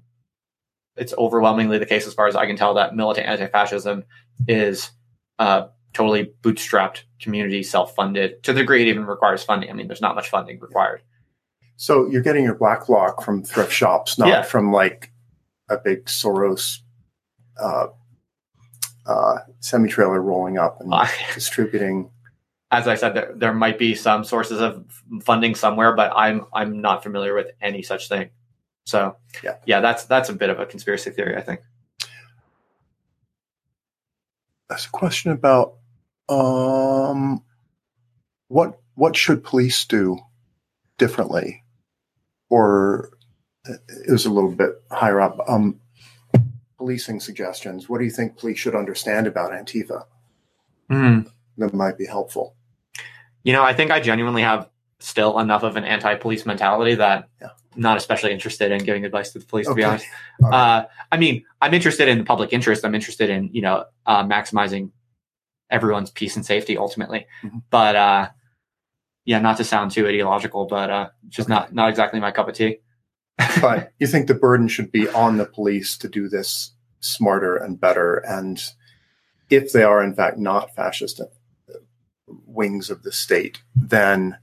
it's overwhelmingly the case, as far as I can tell, that militant anti-fascism is totally bootstrapped, community self-funded, to the degree it even requires funding. I mean, there's not much funding required. So you're getting your black bloc from thrift shops, not from like a big Soros semi-trailer rolling up and distributing. As I said, there might be some sources of funding somewhere, but I'm not familiar with any such thing. So yeah, that's a bit of a conspiracy theory, I think. That's a question about what should police do differently, or it was a little bit higher up. Policing suggestions. What do you think police should understand about Antifa? That might be helpful. You know, I think I genuinely have still enough of an anti-police mentality that I'm not especially interested in giving advice to the police, to be honest. Right. I mean, I'm interested in the public interest. I'm interested in, maximizing everyone's peace and safety ultimately. But not to sound too ideological, but just not exactly my cup of tea. But you think the burden should be on the police to do this smarter and better, and if they are in fact not fascist wings of the state, then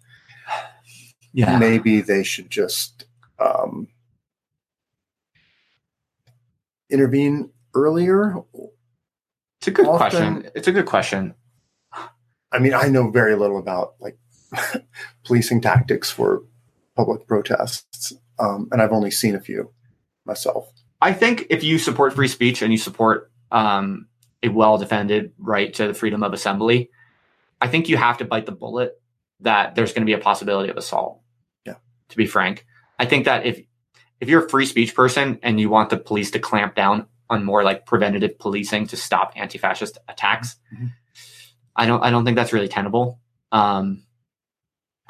maybe they should just intervene earlier? It's a good question. It's a good question. I mean, I know very little about like policing tactics for public protests, and I've only seen a few myself. I think if you support free speech and you support a well-defended right to the freedom of assembly, I think you have to bite the bullet that there's going to be a possibility of assault. Yeah. To be frank, I think that if you're a free speech person and you want the police to clamp down on more like preventative policing to stop anti-fascist attacks, I don't think that's really tenable. I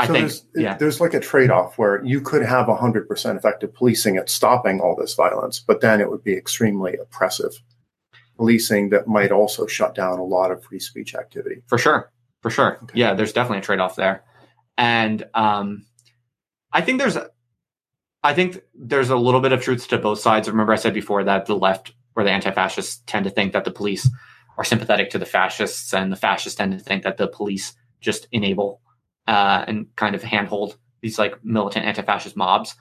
think there's like a trade-off where you could have 100% effective policing at stopping all this violence, but then it would be extremely oppressive policing that might also shut down a lot of free speech activity. For sure. Okay. Yeah, there's definitely a trade-off there. And I think there's a little bit of truth to both sides. Remember I said before that the left or the anti-fascists tend to think that the police are sympathetic to the fascists, and the fascists tend to think that the police just enable and kind of handhold these like militant anti-fascist mobs.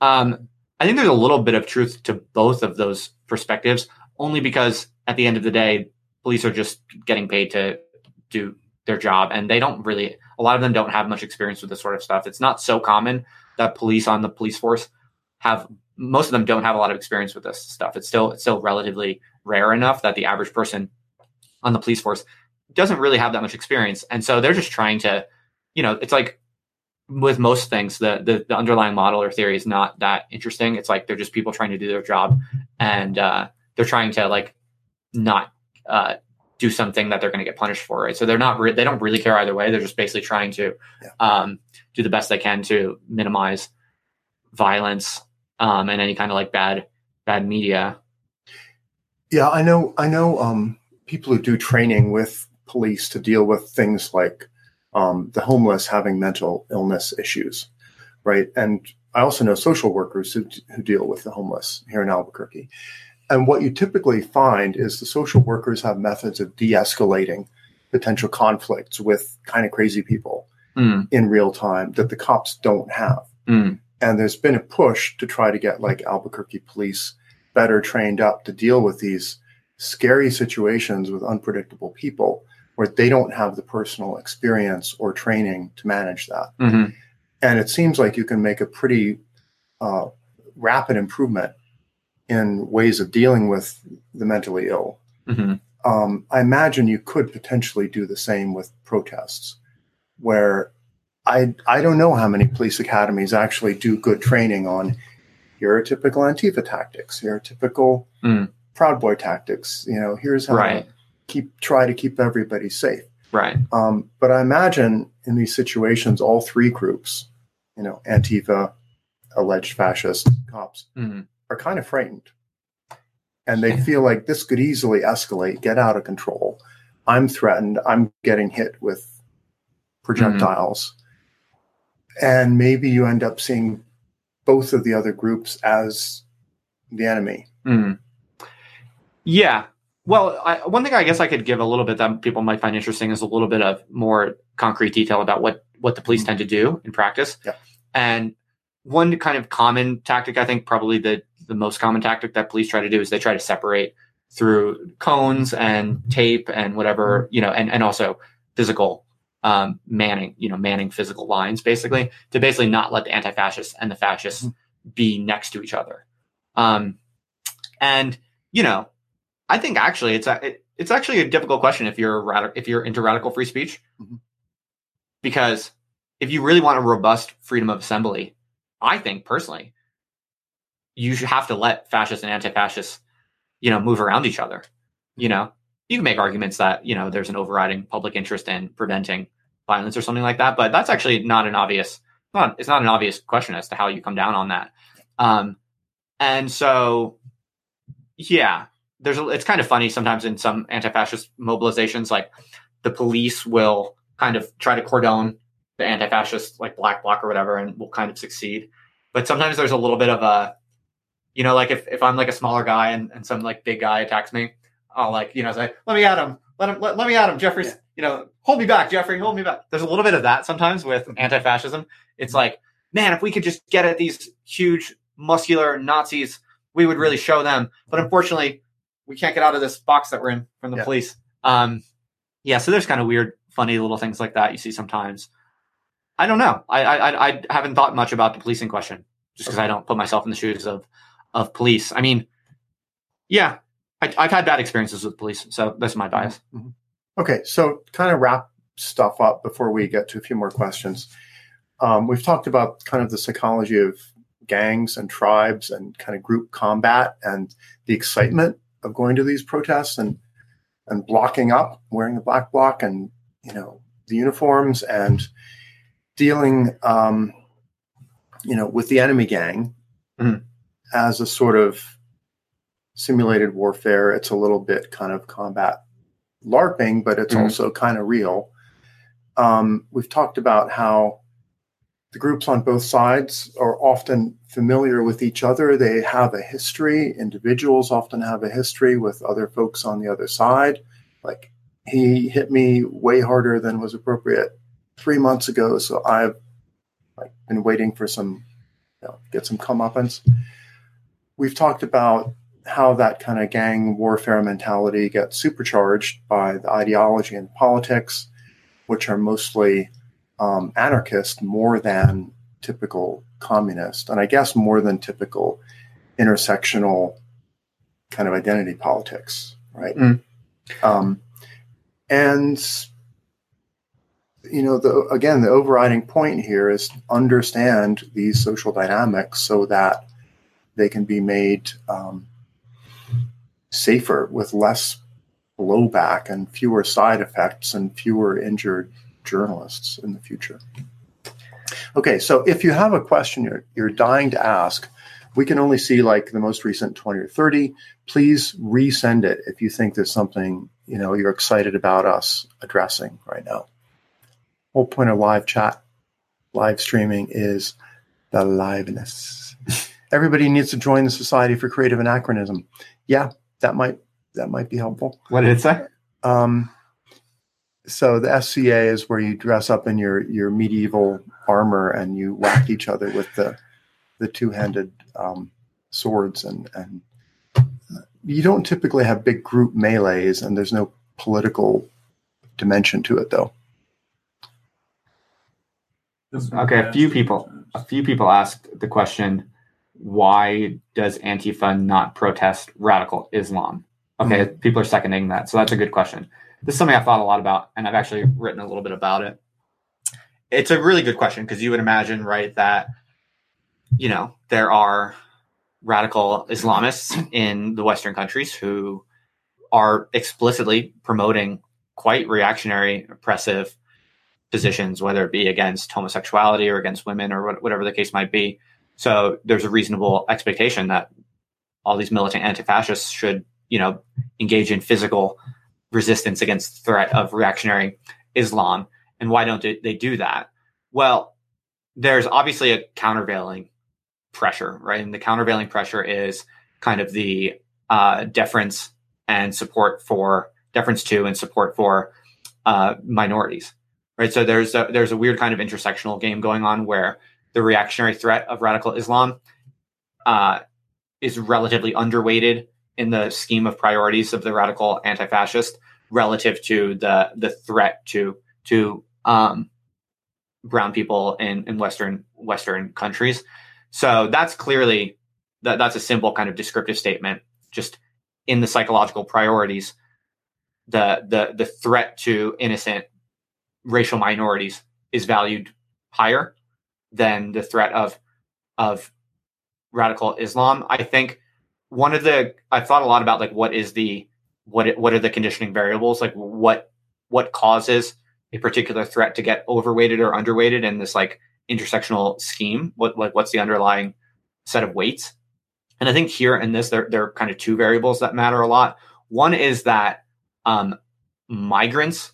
I think there's a little bit of truth to both of those perspectives, only because at the end of the day, police are just getting paid to do their job, and they don't really, a lot of them don't have much experience with this sort of stuff. It's not so common that police on the police force most of them don't have a lot of experience with this stuff. It's still relatively rare enough that the average person on the police force doesn't really have that much experience. And so they're just trying to, it's like with most things, the underlying model or theory is not that interesting. It's like, they're just people trying to do their job, and they're trying to like not, do something that they're going to get punished for, right? So they're not they don't really care either way. They're just basically trying to do the best they can to minimize violence and any kind of like bad media. Yeah, I know people who do training with police to deal with things like the homeless having mental illness issues, right? And I also know social workers who deal with the homeless here in Albuquerque. And what you typically find is the social workers have methods of de-escalating potential conflicts with kind of crazy people in real time that the cops don't have. And there's been a push to try to get like Albuquerque police better trained up to deal with these scary situations with unpredictable people where they don't have the personal experience or training to manage that. And it seems like you can make a pretty rapid improvement in ways of dealing with the mentally ill. I imagine you could potentially do the same with protests, where I don't know how many police academies actually do good training on here are typical Antifa tactics, here are typical Proud Boy tactics, here's how to try to keep everybody safe. Right. But I imagine in these situations, all three groups, Antifa, alleged fascist, cops, are kind of frightened, and they feel like this could easily escalate, get out of control. I'm threatened. I'm getting hit with projectiles. And maybe you end up seeing both of the other groups as the enemy. Mm. Yeah. Well, one thing I guess I could give a little bit that people might find interesting is a little bit of more concrete detail about what the police tend to do in practice. Yeah. And one kind of common tactic, I think probably the most common tactic that police try to do is they try to separate through cones and tape and whatever, you know, and also physical manning physical lines, basically, to basically not let the anti-fascists and the fascists be next to each other. And, you know, I think actually it's actually a difficult question if you're into radical free speech, mm-hmm. because if you really want a robust freedom of assembly, I think personally, you should have to let fascists and anti-fascists, you know, move around each other. You know, you can make arguments that, you know, there's an overriding public interest in preventing violence or something like that, but that's actually not an obvious question as to how you come down on that. And so, yeah. It's kind of funny sometimes in some anti-fascist mobilizations, like the police will kind of try to cordon the anti-fascist like black bloc or whatever, and will kind of succeed. But sometimes there's a little bit of a, you know, like if I'm like a smaller guy and some like big guy attacks me, I'll like, you know, say, let me at him, Jeffrey, yeah. You know, hold me back, Jeffrey, hold me back. There's a little bit of that sometimes with anti-fascism. It's like, man, if we could just get at these huge muscular Nazis, we would really show them. But unfortunately, we can't get out of this box that we're in from the police. Yeah. So there's kind of weird, funny little things like that you see sometimes. I don't know. I haven't thought much about the policing question just because I don't put myself in the shoes of police. I mean, yeah, I've had bad experiences with police. So that's my bias. Mm-hmm. Okay. So kind of wrap stuff up before we get to a few more questions. We've talked about kind of the psychology of gangs and tribes and kind of group combat and the excitement of going to these protests and blocking up, wearing the black bloc and, you know, the uniforms and dealing, you know, with the enemy gang mm-hmm. as a sort of simulated warfare. It's a little bit kind of combat LARPing, but it's mm-hmm. also kind of real. We've talked about how the groups on both sides are often familiar with each other. They have a history. Individuals often have a history with other folks on the other side. Like, he hit me way harder than was appropriate 3 months ago, so I've like been waiting for some, you know, get some comeuppance. We've talked about how that kind of gang warfare mentality gets supercharged by the ideology and politics, which are mostly anarchist more than typical communist, and I guess more than typical intersectional kind of identity politics, right? Mm. And, you know, the overriding point here is to understand these social dynamics so that they can be made safer with less blowback and fewer side effects and fewer injured journalists in the future. Okay, so if you have a question you're dying to ask, we can only see like the most recent 20 or 30. Please resend it if you think there's something, you know, you're excited about us addressing right now. Whole point of live chat, live streaming is the liveness. Everybody needs to join the Society for Creative Anachronism. Yeah, that might be helpful. What did it say? So the SCA is where you dress up in your medieval armor and you whack each other with the two-handed swords. And you don't typically have big group melees, and there's no political dimension to it, though. Okay, a few people asked the question, why does Antifa not protest radical Islam? Okay, mm-hmm. People are seconding that, so that's a good question. This is something I've thought a lot about, and I've actually written a little bit about it. It's a really good question because you would imagine, right, that, you know, there are radical Islamists in the Western countries who are explicitly promoting quite reactionary, oppressive positions, whether it be against homosexuality or against women or whatever the case might be. So there's a reasonable expectation that all these militant anti-fascists should, you know, engage in physical resistance against the threat of reactionary Islam. And why don't they do that? Well, there's obviously a countervailing pressure, right? And the countervailing pressure is kind of the deference and support for deference to and support for minorities, right? So there's a weird kind of intersectional game going on where the reactionary threat of radical Islam is relatively underweighted in the scheme of priorities of the radical anti-fascist relative to the threat to brown people in Western countries. So that's clearly that's a simple kind of descriptive statement. Just in the psychological priorities, the threat to innocent racial minorities is valued higher than the threat of radical Islam. I think I've thought a lot about like what are the conditioning variables, like what causes a particular threat to get overweighted or underweighted in this like intersectional scheme. What's the underlying set of weights? And I think here in this, there are kind of two variables that matter a lot. One is that migrants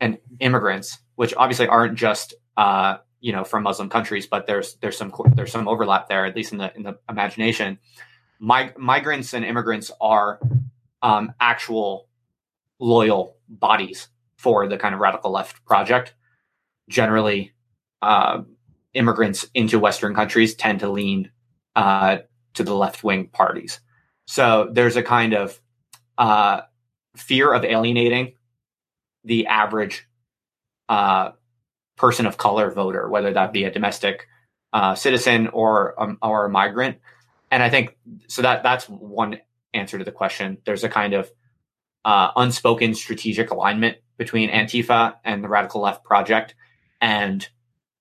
and immigrants, which obviously aren't just from Muslim countries, but there's some overlap there, at least in the imagination. Migrants and immigrants are actual loyal bodies for the kind of radical left project. Generally, immigrants into Western countries tend to lean to the left-wing parties. So there's a kind of fear of alienating the average person of color voter, whether that be a domestic citizen or a migrant. And I think so that's one answer to the question. There's a kind of unspoken strategic alignment between Antifa and the radical left project and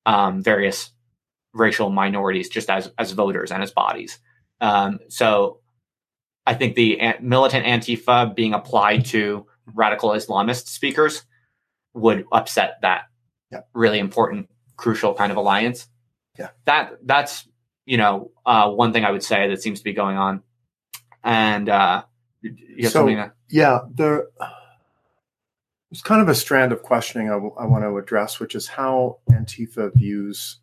various racial minorities just as voters and as bodies. So I think the militant Antifa being applied to radical Islamist speakers would upset that really important, crucial kind of alliance. Yeah. That's, one thing I would say that seems to be going on. And you have something to... Yeah, there's kind of a strand of questioning I want to address, which is how Antifa views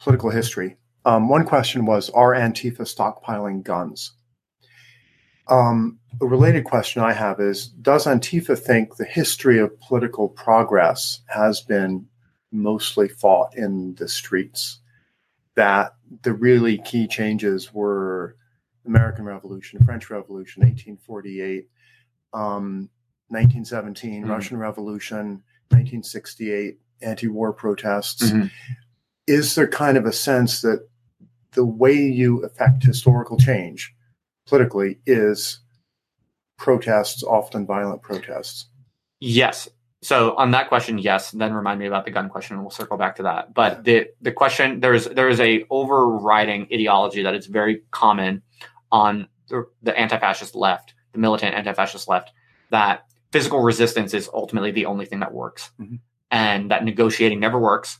political history. One question was, are Antifa stockpiling guns? A related question I have is, does Antifa think the history of political progress has been mostly fought in the streets? That the really key changes were American Revolution, French Revolution, 1848, 1917, mm-hmm. Russian Revolution, 1968, anti-war protests. Mm-hmm. Is there kind of a sense that the way you affect historical change politically is protests, often violent protests? Yes. So on that question, yes. And then remind me about the gun question, and we'll circle back to that. But the question, there is a overriding ideology that is very common on the anti-fascist left, the militant anti-fascist left, that physical resistance is ultimately the only thing that works, mm-hmm. and that negotiating never works,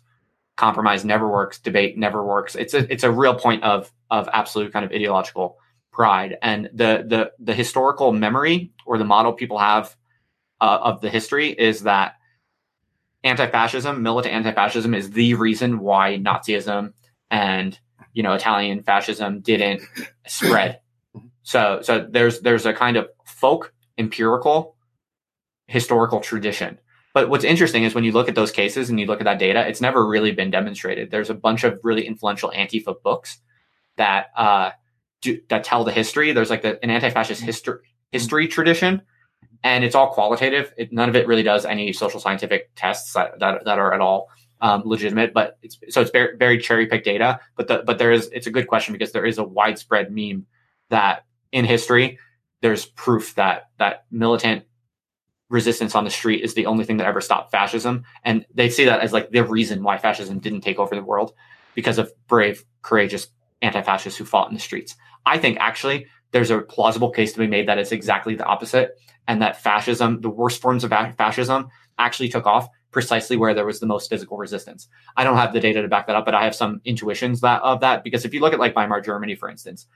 compromise never works, debate never works. It's a real point of absolute kind of ideological pride, and the historical memory or the model people have of the history is that anti-fascism, militant anti-fascism, is the reason why Nazism and Italian fascism didn't spread. So there's a kind of folk empirical historical tradition. But what's interesting is when you look at those cases and you look at that data, it's never really been demonstrated. There's a bunch of really influential Antifa books that that tell the history. There's like an anti-fascist history tradition. And it's all qualitative. None of it really does any social scientific tests that are at all legitimate. But it's very, very cherry-picked data. But it's a good question, because there is a widespread meme that in history there's proof that militant resistance on the street is the only thing that ever stopped fascism, and they see that as like the reason why fascism didn't take over the world, because of brave, courageous anti-fascists who fought in the streets. I think actually there's a plausible case to be made that it's exactly the opposite. And that fascism, the worst forms of fascism, actually took off precisely where there was the most physical resistance. I don't have the data to back that up, but I have some intuitions of that. Because if you look at like Weimar Germany, for instance,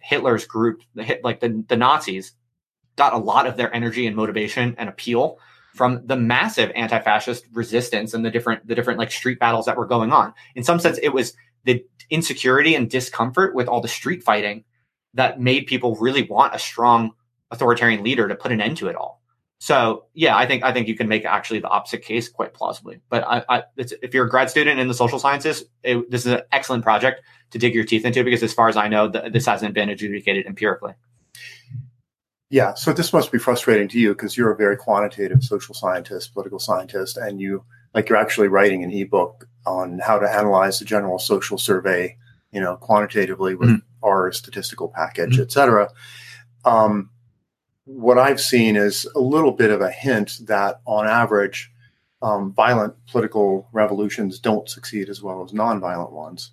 Hitler's group, the Nazis, got a lot of their energy and motivation and appeal from the massive anti-fascist resistance and the different like street battles that were going on. In some sense, it was the insecurity and discomfort with all the street fighting that made people really want a strong authoritarian leader to put an end to it all. So yeah, I think you can make actually the opposite case quite plausibly. But if you're a grad student in the social sciences, this is an excellent project to dig your teeth into, because as far as I know, this hasn't been adjudicated empirically. Yeah, so this must be frustrating to you, because you're a very quantitative social scientist, political scientist, and you're actually writing an ebook on how to analyze the general social survey, quantitatively with our statistical package, et cetera. What I've seen is a little bit of a hint that, on average, violent political revolutions don't succeed as well as nonviolent ones.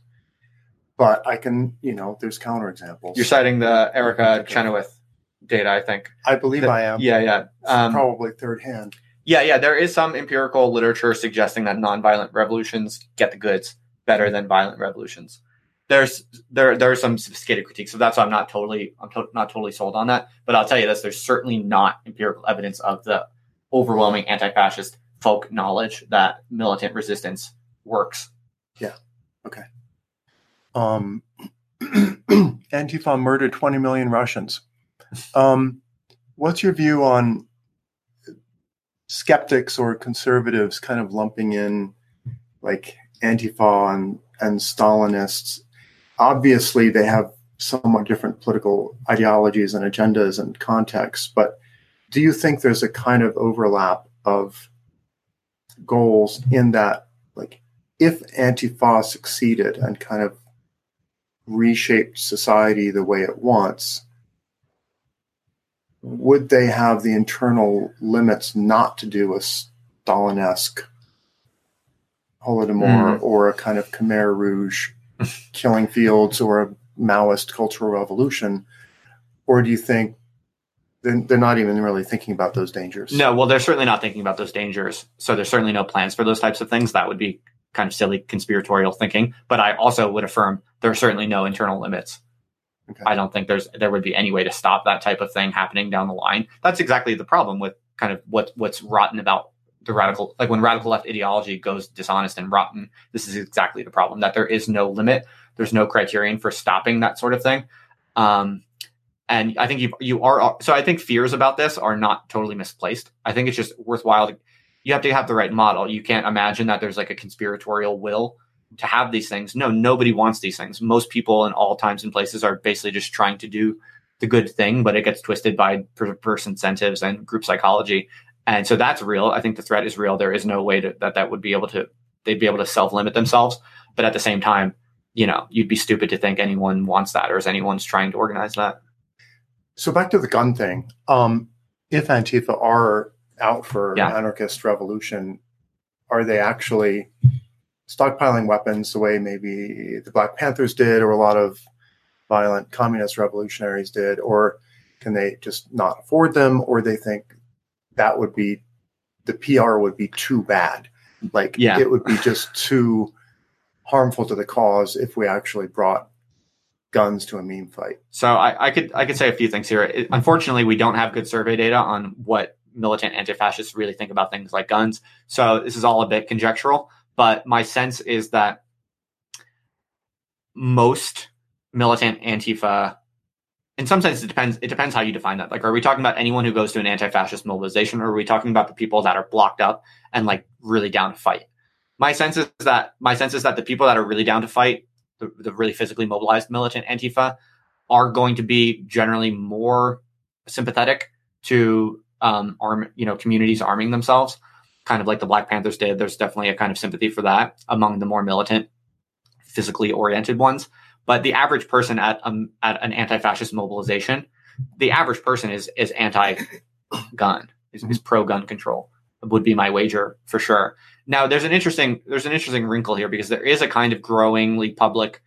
But I can, there's counterexamples. You're citing the Erica Chenoweth data, I think. I believe I am. Yeah. Probably third hand. Yeah. There is some empirical literature suggesting that nonviolent revolutions get the goods better than violent revolutions. There are some sophisticated critiques, so that's why I'm not totally sold on that. But I'll tell you this: there's certainly not empirical evidence of the overwhelming anti-fascist folk knowledge that militant resistance works. Yeah. Okay. Antifa murdered 20 million Russians. What's your view on skeptics or conservatives kind of lumping in like Antifa and Stalinists? Obviously, they have somewhat different political ideologies and agendas and contexts, but do you think there's a kind of overlap of goals in that, like, if Antifa succeeded and kind of reshaped society the way it wants, would they have the internal limits not to do a Stalin-esque Holodomor or a kind of Khmer Rouge killing fields or a Maoist Cultural Revolution? Or do you think they're not even really thinking about those dangers? No, well, they're certainly not thinking about those dangers. So there's certainly no plans for those types of things. That would be kind of silly conspiratorial thinking. But I also would affirm there are certainly no internal limits. Okay. I don't think there would be any way to stop that type of thing happening down the line. That's exactly the problem with kind of what's rotten about the radical, like when radical left ideology goes dishonest and rotten, this is exactly the problem, that there is no limit. There's no criterion for stopping that sort of thing. And I think I think fears about this are not totally misplaced. I think it's just worthwhile. You have to have the right model. You can't imagine that there's like a conspiratorial will to have these things. No, nobody wants these things. Most people in all times and places are basically just trying to do the good thing, but it gets twisted by perverse incentives and group psychology. And so that's real. I think the threat is real. There is no way that would be able to, they'd be able to self-limit themselves. But at the same time, you'd be stupid to think anyone wants that or is anyone's trying to organize that. So back to the gun thing. If Antifa are out for an anarchist revolution, are they actually stockpiling weapons the way maybe the Black Panthers did or a lot of violent communist revolutionaries did? Or can they just not afford them? Or they think that would be, the PR would be too bad. It would be just too harmful to the cause if we actually brought guns to a meme fight. So I could say a few things here. Unfortunately, we don't have good survey data on what militant anti-fascists really think about things like guns. So this is all a bit conjectural. But my sense is that most militant Antifa, in some sense, it depends how you define that. Like, are we talking about anyone who goes to an anti-fascist mobilization, or are we talking about the people that are blocked up and like really down to fight? My sense is that the people that are really down to fight, the really physically mobilized militant Antifa, are going to be generally more sympathetic to communities arming themselves. Kind of like the Black Panthers did, there's definitely a kind of sympathy for that among the more militant, physically oriented ones. But the average person at an anti-fascist mobilization, the average person is anti-gun, is pro-gun control, would be my wager for sure. Now, there's an interesting wrinkle here, because there is a kind of growingly public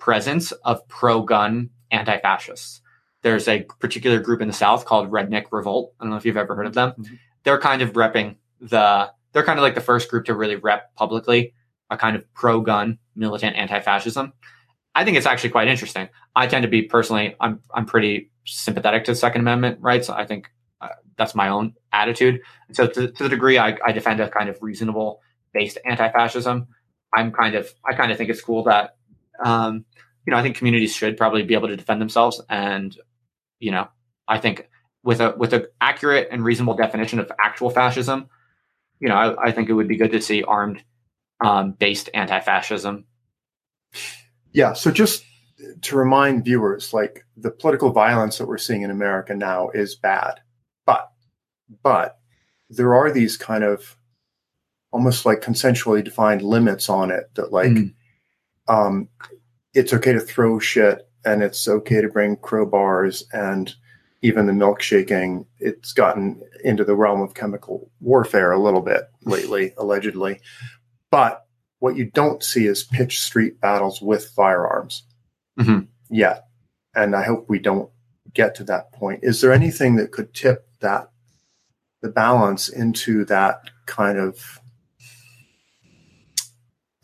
presence of pro-gun anti-fascists. There's a particular group in the South called Redneck Revolt. I don't know if you've ever heard of them. Mm-hmm. They're kind of repping. They're kind of like the first group to really rep publicly a kind of pro-gun militant anti-fascism. I think it's actually quite interesting. I tend to be personally, I'm pretty sympathetic to the Second Amendment rights. I think that's my own attitude. And so to the degree I defend a kind of reasonable based anti-fascism, I kind of think it's cool that, I think communities should probably be able to defend themselves. And, I think with an accurate and reasonable definition of actual fascism, I think it would be good to see armed based anti-fascism. Yeah. So just to remind viewers, like, the political violence that we're seeing in America now is bad, but there are these kind of almost like consensually defined limits on it that, like, it's okay to throw shit, and it's okay to bring crowbars, and even the milkshaking, it's gotten into the realm of chemical warfare a little bit lately, allegedly. But what you don't see is pitched street battles with firearms. Mm-hmm. Yeah. And I hope we don't get to that point. Is there anything that could tip the balance into that kind of,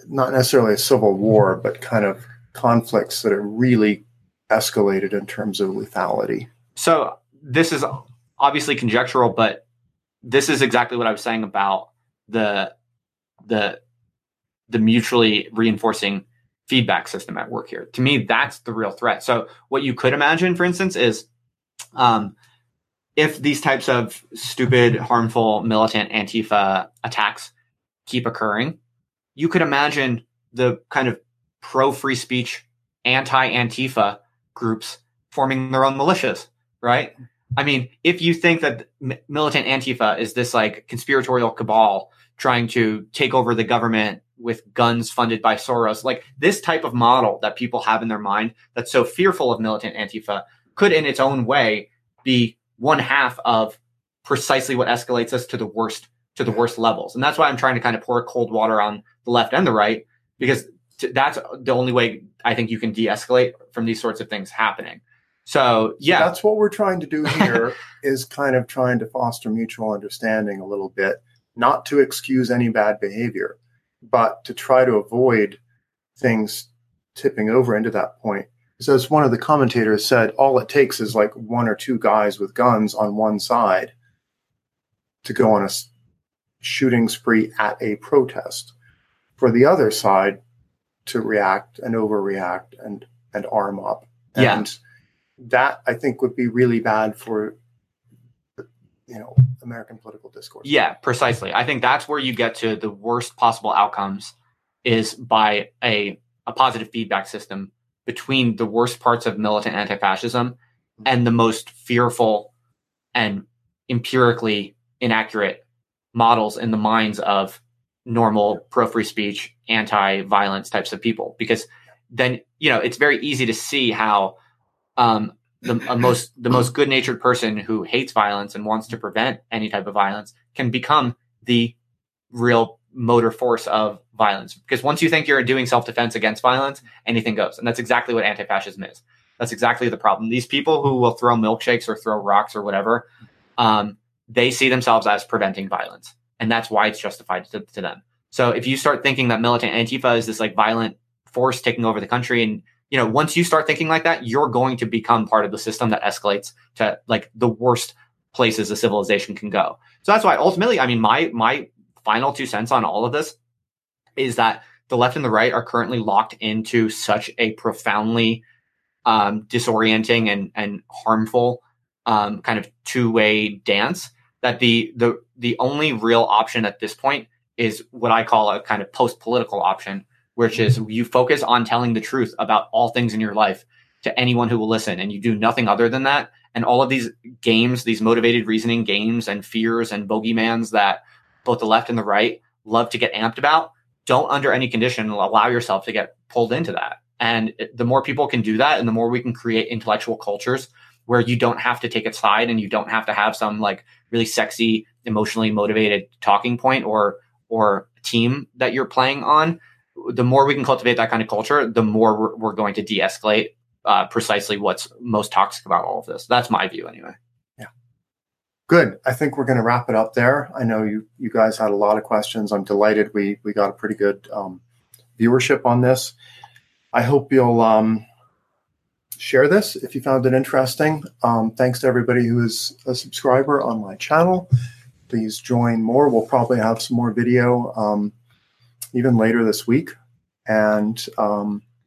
not necessarily a civil war, but kind of conflicts that are really escalated in terms of lethality? So this is obviously conjectural, but this is exactly what I was saying about the mutually reinforcing feedback system at work here. To me, that's the real threat. So what you could imagine, for instance, is if these types of stupid, harmful, militant Antifa attacks keep occurring, you could imagine the kind of pro-free speech, anti-Antifa groups forming their own militias, right? I mean, if you think that militant Antifa is this, like, conspiratorial cabal trying to take over the government with guns funded by Soros, like, this type of model that people have in their mind that's so fearful of militant Antifa could in its own way be one half of precisely what escalates us to the worst levels. And that's why I'm trying to kind of pour cold water on the left and the right, because that's the only way I think you can de-escalate from these sorts of things happening. So, yeah. So that's what we're trying to do here is kind of trying to foster mutual understanding a little bit, not to excuse any bad behavior, but to try to avoid things tipping over into that point. So as one of the commentators said, all it takes is like one or two guys with guns on one side to go on a shooting spree at a protest for the other side to react and overreact and arm up. Yeah. And that, I think, would be really bad for, American political discourse. Yeah, precisely. I think that's where you get to the worst possible outcomes, is by a positive feedback system between the worst parts of militant anti-fascism and the most fearful and empirically inaccurate models in the minds of normal pro-free speech, anti-violence types of people. Because then, it's very easy to see how the most good-natured person who hates violence and wants to prevent any type of violence can become the real motor force of violence. Because once you think you're doing self-defense against violence, anything goes. And that's exactly what anti-fascism is. That's exactly the problem. These people who will throw milkshakes or throw rocks or whatever, they see themselves as preventing violence. And that's why it's justified to them. So if you start thinking that militant Antifa is this, like, violent force taking over the country, and once you start thinking like that, you're going to become part of the system that escalates to, like, the worst places a civilization can go. So that's why ultimately, I mean, my final 2 cents on all of this is that the left and the right are currently locked into such a profoundly disorienting and harmful kind of two-way dance that the only real option at this point is what I call a kind of post-political option, which is you focus on telling the truth about all things in your life to anyone who will listen, and you do nothing other than that. And all of these games, these motivated reasoning games and fears and bogeymans that both the left and the right love to get amped about, don't under any condition allow yourself to get pulled into that. And the more people can do that, and the more we can create intellectual cultures where you don't have to take a side, and you don't have to have some, like, really sexy, emotionally motivated talking point or team that you're playing on, the more we can cultivate that kind of culture, the more we're going to de-escalate precisely what's most toxic about all of this. That's my view anyway. Yeah. Good. I think we're going to wrap it up there. I know you guys had a lot of questions. I'm delighted we got a pretty good viewership on this. I hope you'll share this if you found it interesting. Thanks to everybody who is a subscriber on my channel. Please join more. We'll probably have some more video even later this week. And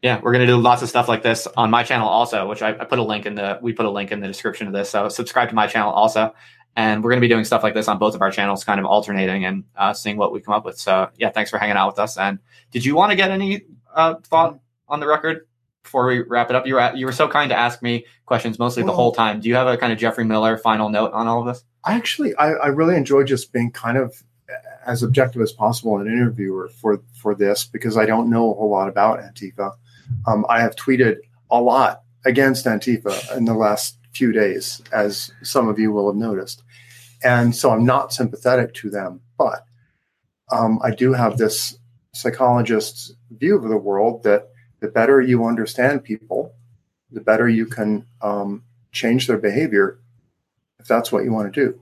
yeah, we're going to do lots of stuff like this on my channel also, which I put a link in the, we put a link in the description of this. So subscribe to my channel also. And we're going to be doing stuff like this on both of our channels, kind of alternating and seeing what we come up with. So yeah, thanks for hanging out with us. And did you want to get any thought on the record before we wrap it up? You were so kind to ask me questions mostly the whole time. Do you have a kind of Jeffrey Miller final note on all of this? I really enjoy just being kind of as objective as possible an interviewer for this, because I don't know a whole lot about Antifa. I have tweeted a lot against Antifa in the last few days, as some of you will have noticed. And so I'm not sympathetic to them, but I do have this psychologist's view of the world that the better you understand people, the better you can change their behavior if that's what you want to do.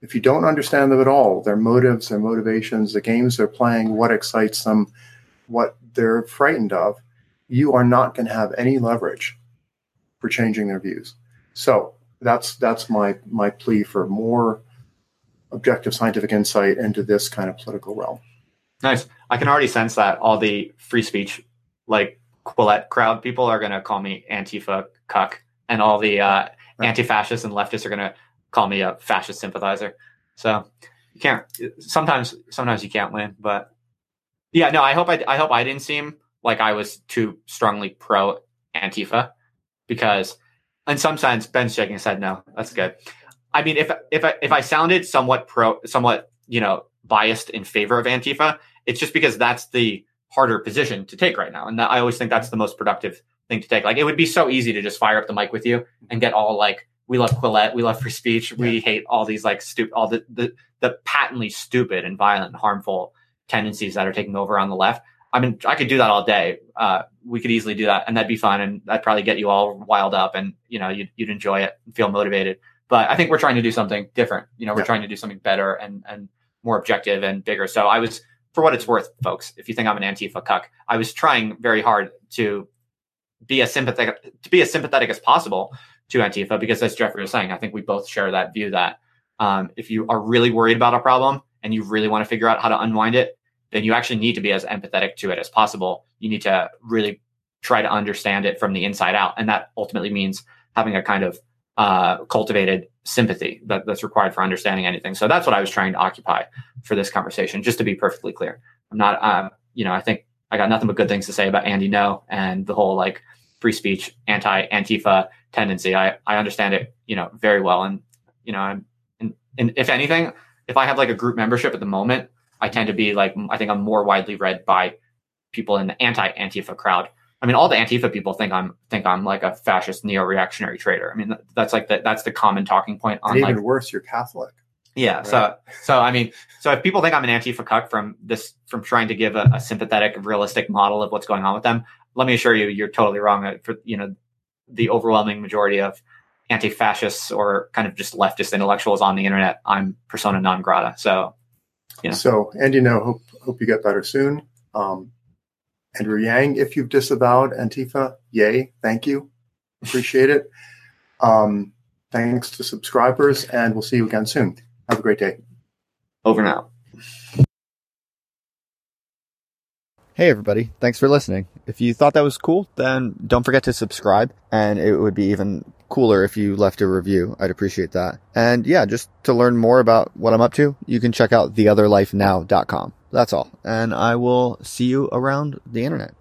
If you don't understand them at all, their motives, their motivations, the games they're playing, what excites them, what they're frightened of, you are not going to have any leverage for changing their views. So that's my plea for more objective scientific insight into this kind of political realm. Nice. I can already sense that all the free speech, like Quillette crowd people are going to call me Antifa cuck, and all the anti-fascists and leftists are going to call me a fascist sympathizer. So you can't, sometimes you can't win, but yeah, no, I hope I didn't seem like I was too strongly pro Antifa, because in some sense, Ben's shaking his head. No, that's good. I mean, if I sounded somewhat, you know, biased in favor of Antifa, it's just because that's the harder position to take right now. And I always think that's the most productive thing to take. Like, it would be so easy to just fire up the mic with you and get all like, we love Quillette, we love free speech, we hate all these like stupid, all the patently stupid and violent and harmful tendencies that are taking over on the left. I mean, I could do that all day. We could easily do that, and that'd be fun, and I'd probably get you all wild up, and you know, you'd enjoy it and feel motivated. But I think we're trying to do something different. You know, we're trying to do something better and more objective and bigger. So I was, for what it's worth, folks, if you think I'm an Antifa cuck, I was trying very hard to be as sympathetic as possible to Antifa, because as Jeffrey was saying, I think we both share that view that if you are really worried about a problem and you really want to figure out how to unwind it, then you actually need to be as empathetic to it as possible. You need to really try to understand it from the inside out. And that ultimately means having a kind of cultivated sympathy that's required for understanding anything. So that's what I was trying to occupy for this conversation, just to be perfectly clear. I'm not, you know, I think I got nothing but good things to say about Andy Ngo and the whole like free speech, anti-Antifa tendency. I understand it, you know, very well. And, you know, and if anything, if I have like a group membership at the moment, I tend to be like, I think I'm more widely read by people in the anti-Antifa crowd. I mean, all the Antifa people think I'm like a fascist neo-reactionary traitor. I mean, that's like that's the common talking point. On, and even like, worse, you're Catholic. Yeah. Right? So I mean, so if people think I'm an Antifa cuck from trying to give a sympathetic, realistic model of what's going on with them, let me assure you, you're totally wrong. For, you know, the overwhelming majority of anti-fascists or kind of just leftist intellectuals on the internet, I'm persona non grata. So. Yeah. So, Andy Ngo, hope you get better soon. Andrew Yang, if you've disavowed Antifa, yay, thank you. Appreciate it. Thanks to subscribers, and we'll see you again soon. Have a great day. Over now. Hey, everybody. Thanks for listening. If you thought that was cool, then don't forget to subscribe, and it would be even cooler if you left a review. I'd appreciate that. And yeah, just to learn more about what I'm up to, you can check out theotherlifenow.com. That's all. And I will see you around the internet.